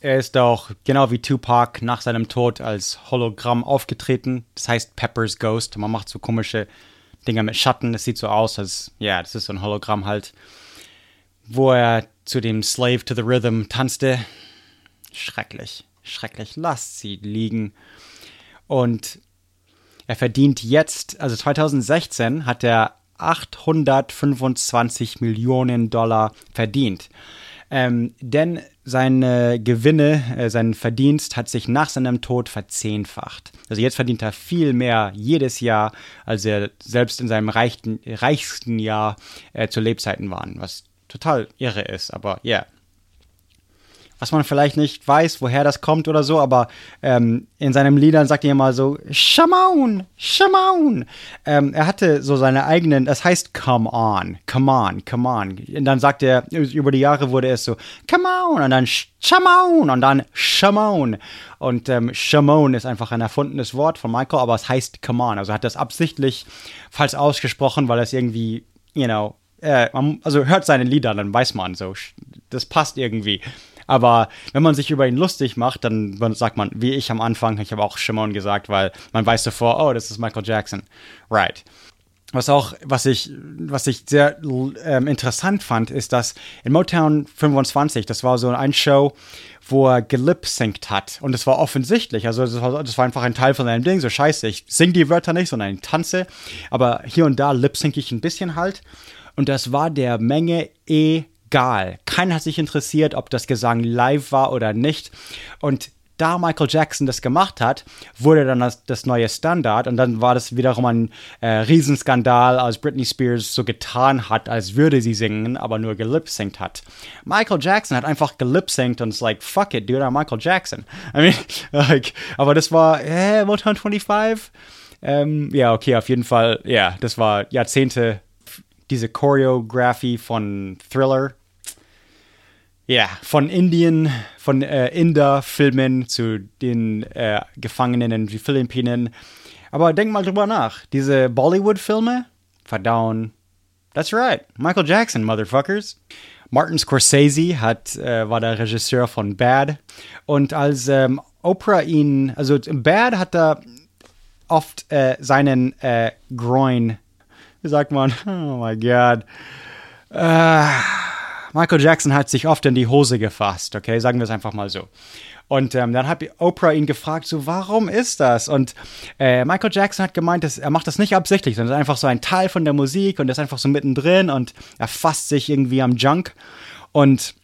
Er ist auch, genau wie Tupac, nach seinem Tod als Hologramm aufgetreten. Das heißt Pepper's Ghost. Man macht so komische Dinger mit Schatten. Das sieht so aus, als, ja, das ist so ein Hologramm halt. Wo er zu dem Slave to the Rhythm tanzte. Schrecklich, schrecklich. Lasst sie liegen. Und er verdient jetzt, also 2016 hat er 825 Millionen Dollar verdient. Denn seine Gewinne, sein Verdienst hat sich nach seinem Tod verzehnfacht. Also jetzt verdient er viel mehr jedes Jahr, als er selbst in seinem reichsten Jahr zu Lebzeiten waren, was total irre ist, aber ja. Yeah. Was man vielleicht nicht weiß, woher das kommt oder so, aber in seinen Liedern sagt er immer so, Schamaun, Schamaun. Er hatte so seine eigenen, das heißt Come on, Come on, Come on. Und dann sagt er, über die Jahre wurde es so, Come on, und dann Schamaun, und dann Schamaun. Und Schamaun ist einfach ein erfundenes Wort von Michael, aber es heißt Come on. Also er hat das absichtlich falsch ausgesprochen, weil es irgendwie, you know, also hört seine Lieder, dann weiß man so, das passt irgendwie. Aber wenn man sich über ihn lustig macht, dann sagt man, wie ich am Anfang, ich habe auch Shimon gesagt, weil man weiß davor, oh, das ist Michael Jackson. Right. Was ich sehr interessant fand, ist, dass in Motown 25, das war so ein Show, wo er gelip-synkt hat. Und das war offensichtlich, also das war einfach ein Teil von seinem Ding, so scheiße, ich sing die Wörter nicht, sondern ich tanze. Aber hier und da lip-synke ich ein bisschen halt. Und das war der Menge egal. Keiner hat sich interessiert, ob das Gesang live war oder nicht. Und da Michael Jackson das gemacht hat, wurde dann das neue Standard. Und dann war das wiederum ein Riesenskandal, als Britney Spears so getan hat, als würde sie singen, aber nur gelip-synced hat. Michael Jackson hat einfach gelip-synced und ist like, fuck it, dude, I'm Michael Jackson. I mean, like, aber das war, Motown 25? Ja, okay, auf jeden Fall, ja, yeah, das war Jahrzehnte, diese Choreografie von Thriller. Ja, von Inder-Filmen zu den Gefangenen in den Philippinen. Aber denk mal drüber nach. Diese Bollywood-Filme, verdauen. That's right. Michael Jackson, motherfuckers. Martin Scorsese war der Regisseur von Bad. Und als Oprah ihn, also Bad hat er oft seinen Groin, wie sagt man, oh my God, Michael Jackson hat sich oft in die Hose gefasst, okay, sagen wir es einfach mal so. Und dann hat Oprah ihn gefragt, so, warum ist das? Und Michael Jackson hat gemeint, dass er macht das nicht absichtlich, sondern einfach so ein Teil von der Musik und ist einfach so mittendrin und er fasst sich irgendwie am Junk. Und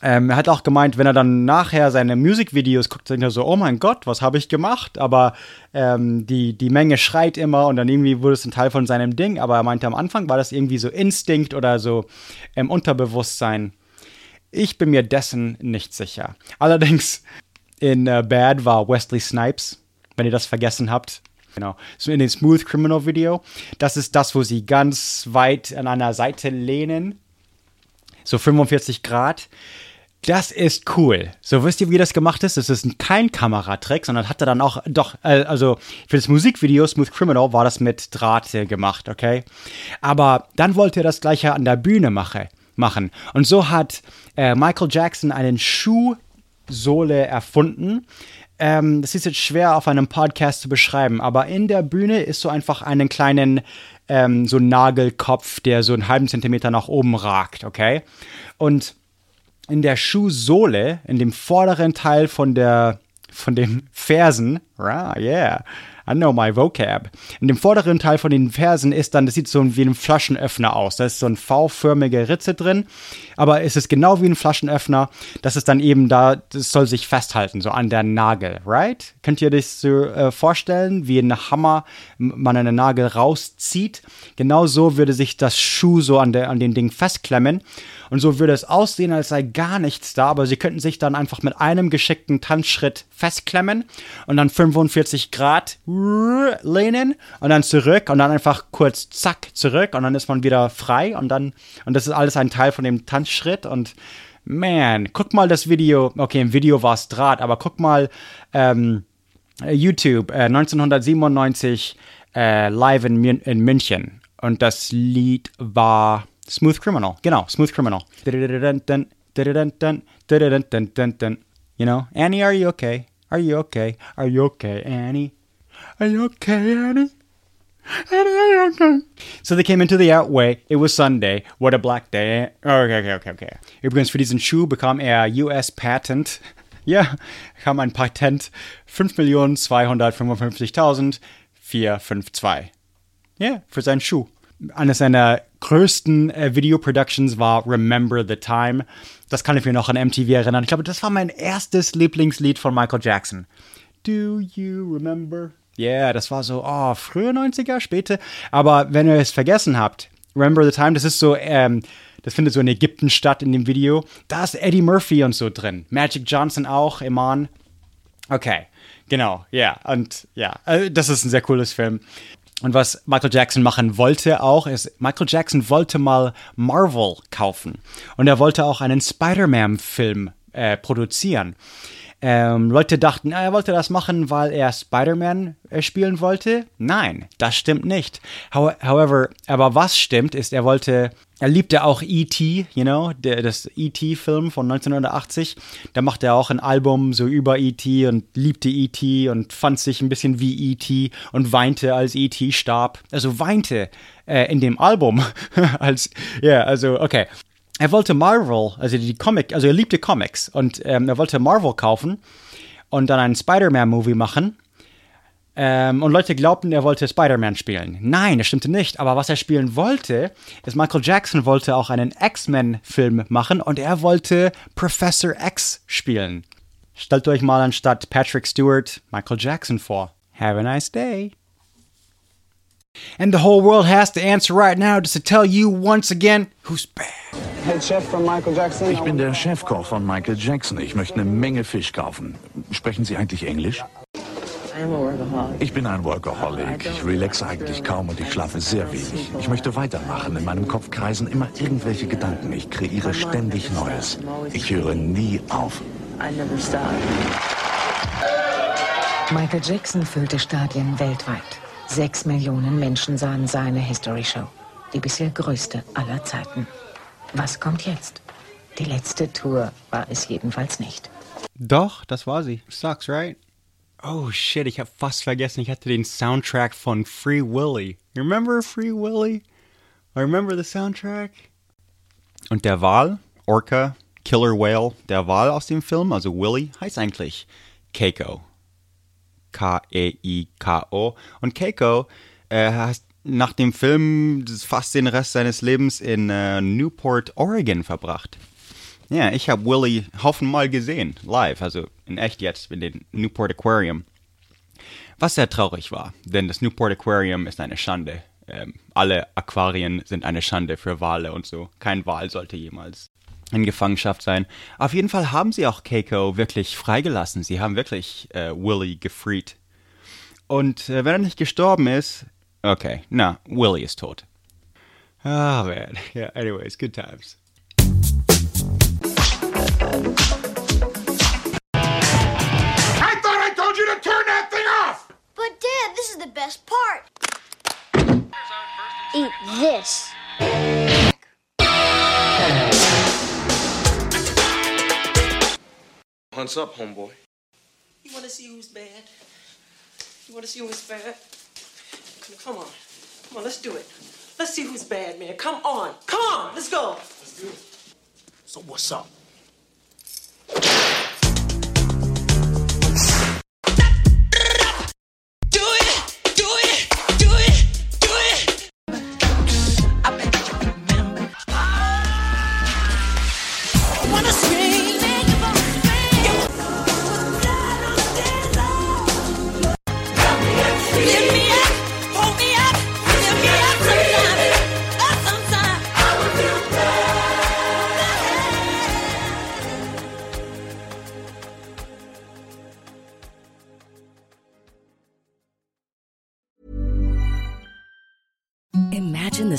er hat auch gemeint, wenn er dann nachher seine Musikvideos guckt, denkt er so, oh mein Gott, was habe ich gemacht? Aber die Menge schreit immer und dann irgendwie wurde es ein Teil von seinem Ding. Aber er meinte, am Anfang war das irgendwie so Instinkt oder so im Unterbewusstsein. Ich bin mir dessen nicht sicher. Allerdings in Bad war Wesley Snipes, wenn ihr das vergessen habt. Genau, in dem Smooth Criminal Video. Das ist das, wo sie ganz weit an einer Seite lehnen. So 45 Grad. Das ist cool. So, wisst ihr, wie das gemacht ist? Das ist kein Kameratrick, sondern hat er dann auch, also für das Musikvideo Smooth Criminal war das mit Draht gemacht, okay? Aber dann wollte er das Gleiche an der Bühne machen. Und so hat Michael Jackson einen Schuhsohle erfunden. Das ist jetzt schwer auf einem Podcast zu beschreiben, aber in der Bühne ist so einfach einen kleinen so ein Nagelkopf, der so einen halben Zentimeter nach oben ragt, okay? Und in der Schuhsohle, in dem vorderen Teil von den Fersen, yeah, I know my vocab. In dem vorderen Teil von den Fersen ist dann, das sieht so wie ein Flaschenöffner aus. Da ist so eine V-förmige Ritze drin, aber es ist genau wie ein Flaschenöffner. Das ist dann eben da, das soll sich festhalten, so an der Nagel, right? Könnt ihr das so vorstellen, wie ein Hammer, man einen Nagel rauszieht? Genau so würde sich das Schuh so an dem Ding festklemmen. Und so würde es aussehen, als sei gar nichts da, aber sie könnten sich dann einfach mit einem geschickten Tanzschritt festklemmen und dann 45 Grad lehnen und dann zurück und dann einfach kurz zack zurück und dann ist man wieder frei und das ist alles ein Teil von dem Tanzschritt und man, guck mal das Video, okay, im Video war es Draht, aber guck mal YouTube 1997 live in München und das Lied war Smooth Criminal, genau, Smooth Criminal. You know, Annie, are you okay? Are you okay? Are you okay, Annie? Are you okay, Annie? Annie, are you okay? So they came into the Outway. It was Sunday. What a black day. Okay. Übrigens, für diesen Schuh bekam er US-Patent. Ja, kam ein Patent. 5.255.452. Ja, für seinen Schuh. Eine seiner größten Video-Productions war Remember the Time. Das kann ich mir noch an MTV erinnern. Ich glaube, das war mein erstes Lieblingslied von Michael Jackson. Do you remember? Yeah, das war so, frühe 90er, späte. Aber wenn ihr es vergessen habt, Remember the Time, das ist so, das findet so in Ägypten statt in dem Video. Da ist Eddie Murphy und so drin. Magic Johnson auch, Iman. Okay, genau, ja. Yeah. Und ja, das ist ein sehr cooles Film. Und was Michael Jackson machen wollte auch, ist, Michael Jackson wollte mal Marvel kaufen. Und er wollte auch einen Spider-Man-Film produzieren. Leute dachten, er wollte das machen, weil er Spider-Man spielen wollte. Nein, das stimmt nicht. However, aber was stimmt, ist, er liebte auch E.T., you know, das E.T.-Film von 1980. Da machte er auch ein Album so über E.T. und liebte E.T. und fand sich ein bisschen wie E.T. und weinte, als E.T. starb. Also weinte in dem Album. Okay. Er wollte Marvel, also er liebte Comics und er wollte Marvel kaufen und dann einen Spider-Man-Movie machen und Leute glaubten, er wollte Spider-Man spielen. Nein, das stimmte nicht, aber was er spielen wollte, ist Michael Jackson wollte auch einen X-Men-Film machen und er wollte Professor X spielen. Stellt euch mal anstatt Patrick Stewart Michael Jackson vor. Have a nice day. And the whole world has to answer right now just to tell you once again who's bad. Head Chef von Michael Jackson. Ich bin der Chefkoch von Michael Jackson. Ich möchte eine Menge Fisch kaufen. Sprechen Sie eigentlich Englisch? Ich bin ein Workaholic. Ich relaxe eigentlich kaum und ich schlafe sehr wenig. Ich möchte weitermachen. In meinem Kopf kreisen immer irgendwelche Gedanken. Ich kreiere ständig Neues. Ich höre nie auf. Michael Jackson füllte Stadien weltweit. 6 Millionen Menschen sahen seine History-Show. Die bisher größte aller Zeiten. Was kommt jetzt? Die letzte Tour war es jedenfalls nicht. Doch, das war sie. Sucks, right? Oh shit, ich hab fast vergessen, ich hatte den Soundtrack von Free Willy. You remember Free Willy? I remember the soundtrack. Und der Wal, Orca, Killer Whale, der Wal aus dem Film, also Willy, heißt eigentlich Keiko. K-E-I-K-O. Und Keiko hat nach dem Film fast den Rest seines Lebens in Newport, Oregon verbracht. Ja, ich habe Willy haufenmal gesehen, live, also in echt jetzt, in dem Newport Aquarium. Was sehr traurig war, denn das Newport Aquarium ist eine Schande. Alle Aquarien sind eine Schande für Wale und so. Kein Wal sollte jemals in Gefangenschaft sein. Auf jeden Fall haben sie auch Keiko wirklich freigelassen. Sie haben wirklich Willy gefreed. Und wenn er nicht gestorben ist, okay, na, Willy ist tot. Ah, man. Yeah, anyways, good times. I thought I told you to turn that thing off! But Dad, this is the best part. Eat this. Hunt's up, homeboy. You wanna see who's bad? You wanna see who's bad? Come on. Come on, let's do it. Let's see who's bad, man. Come on. Come on, let's go. Let's do it. So what's up? Imagine the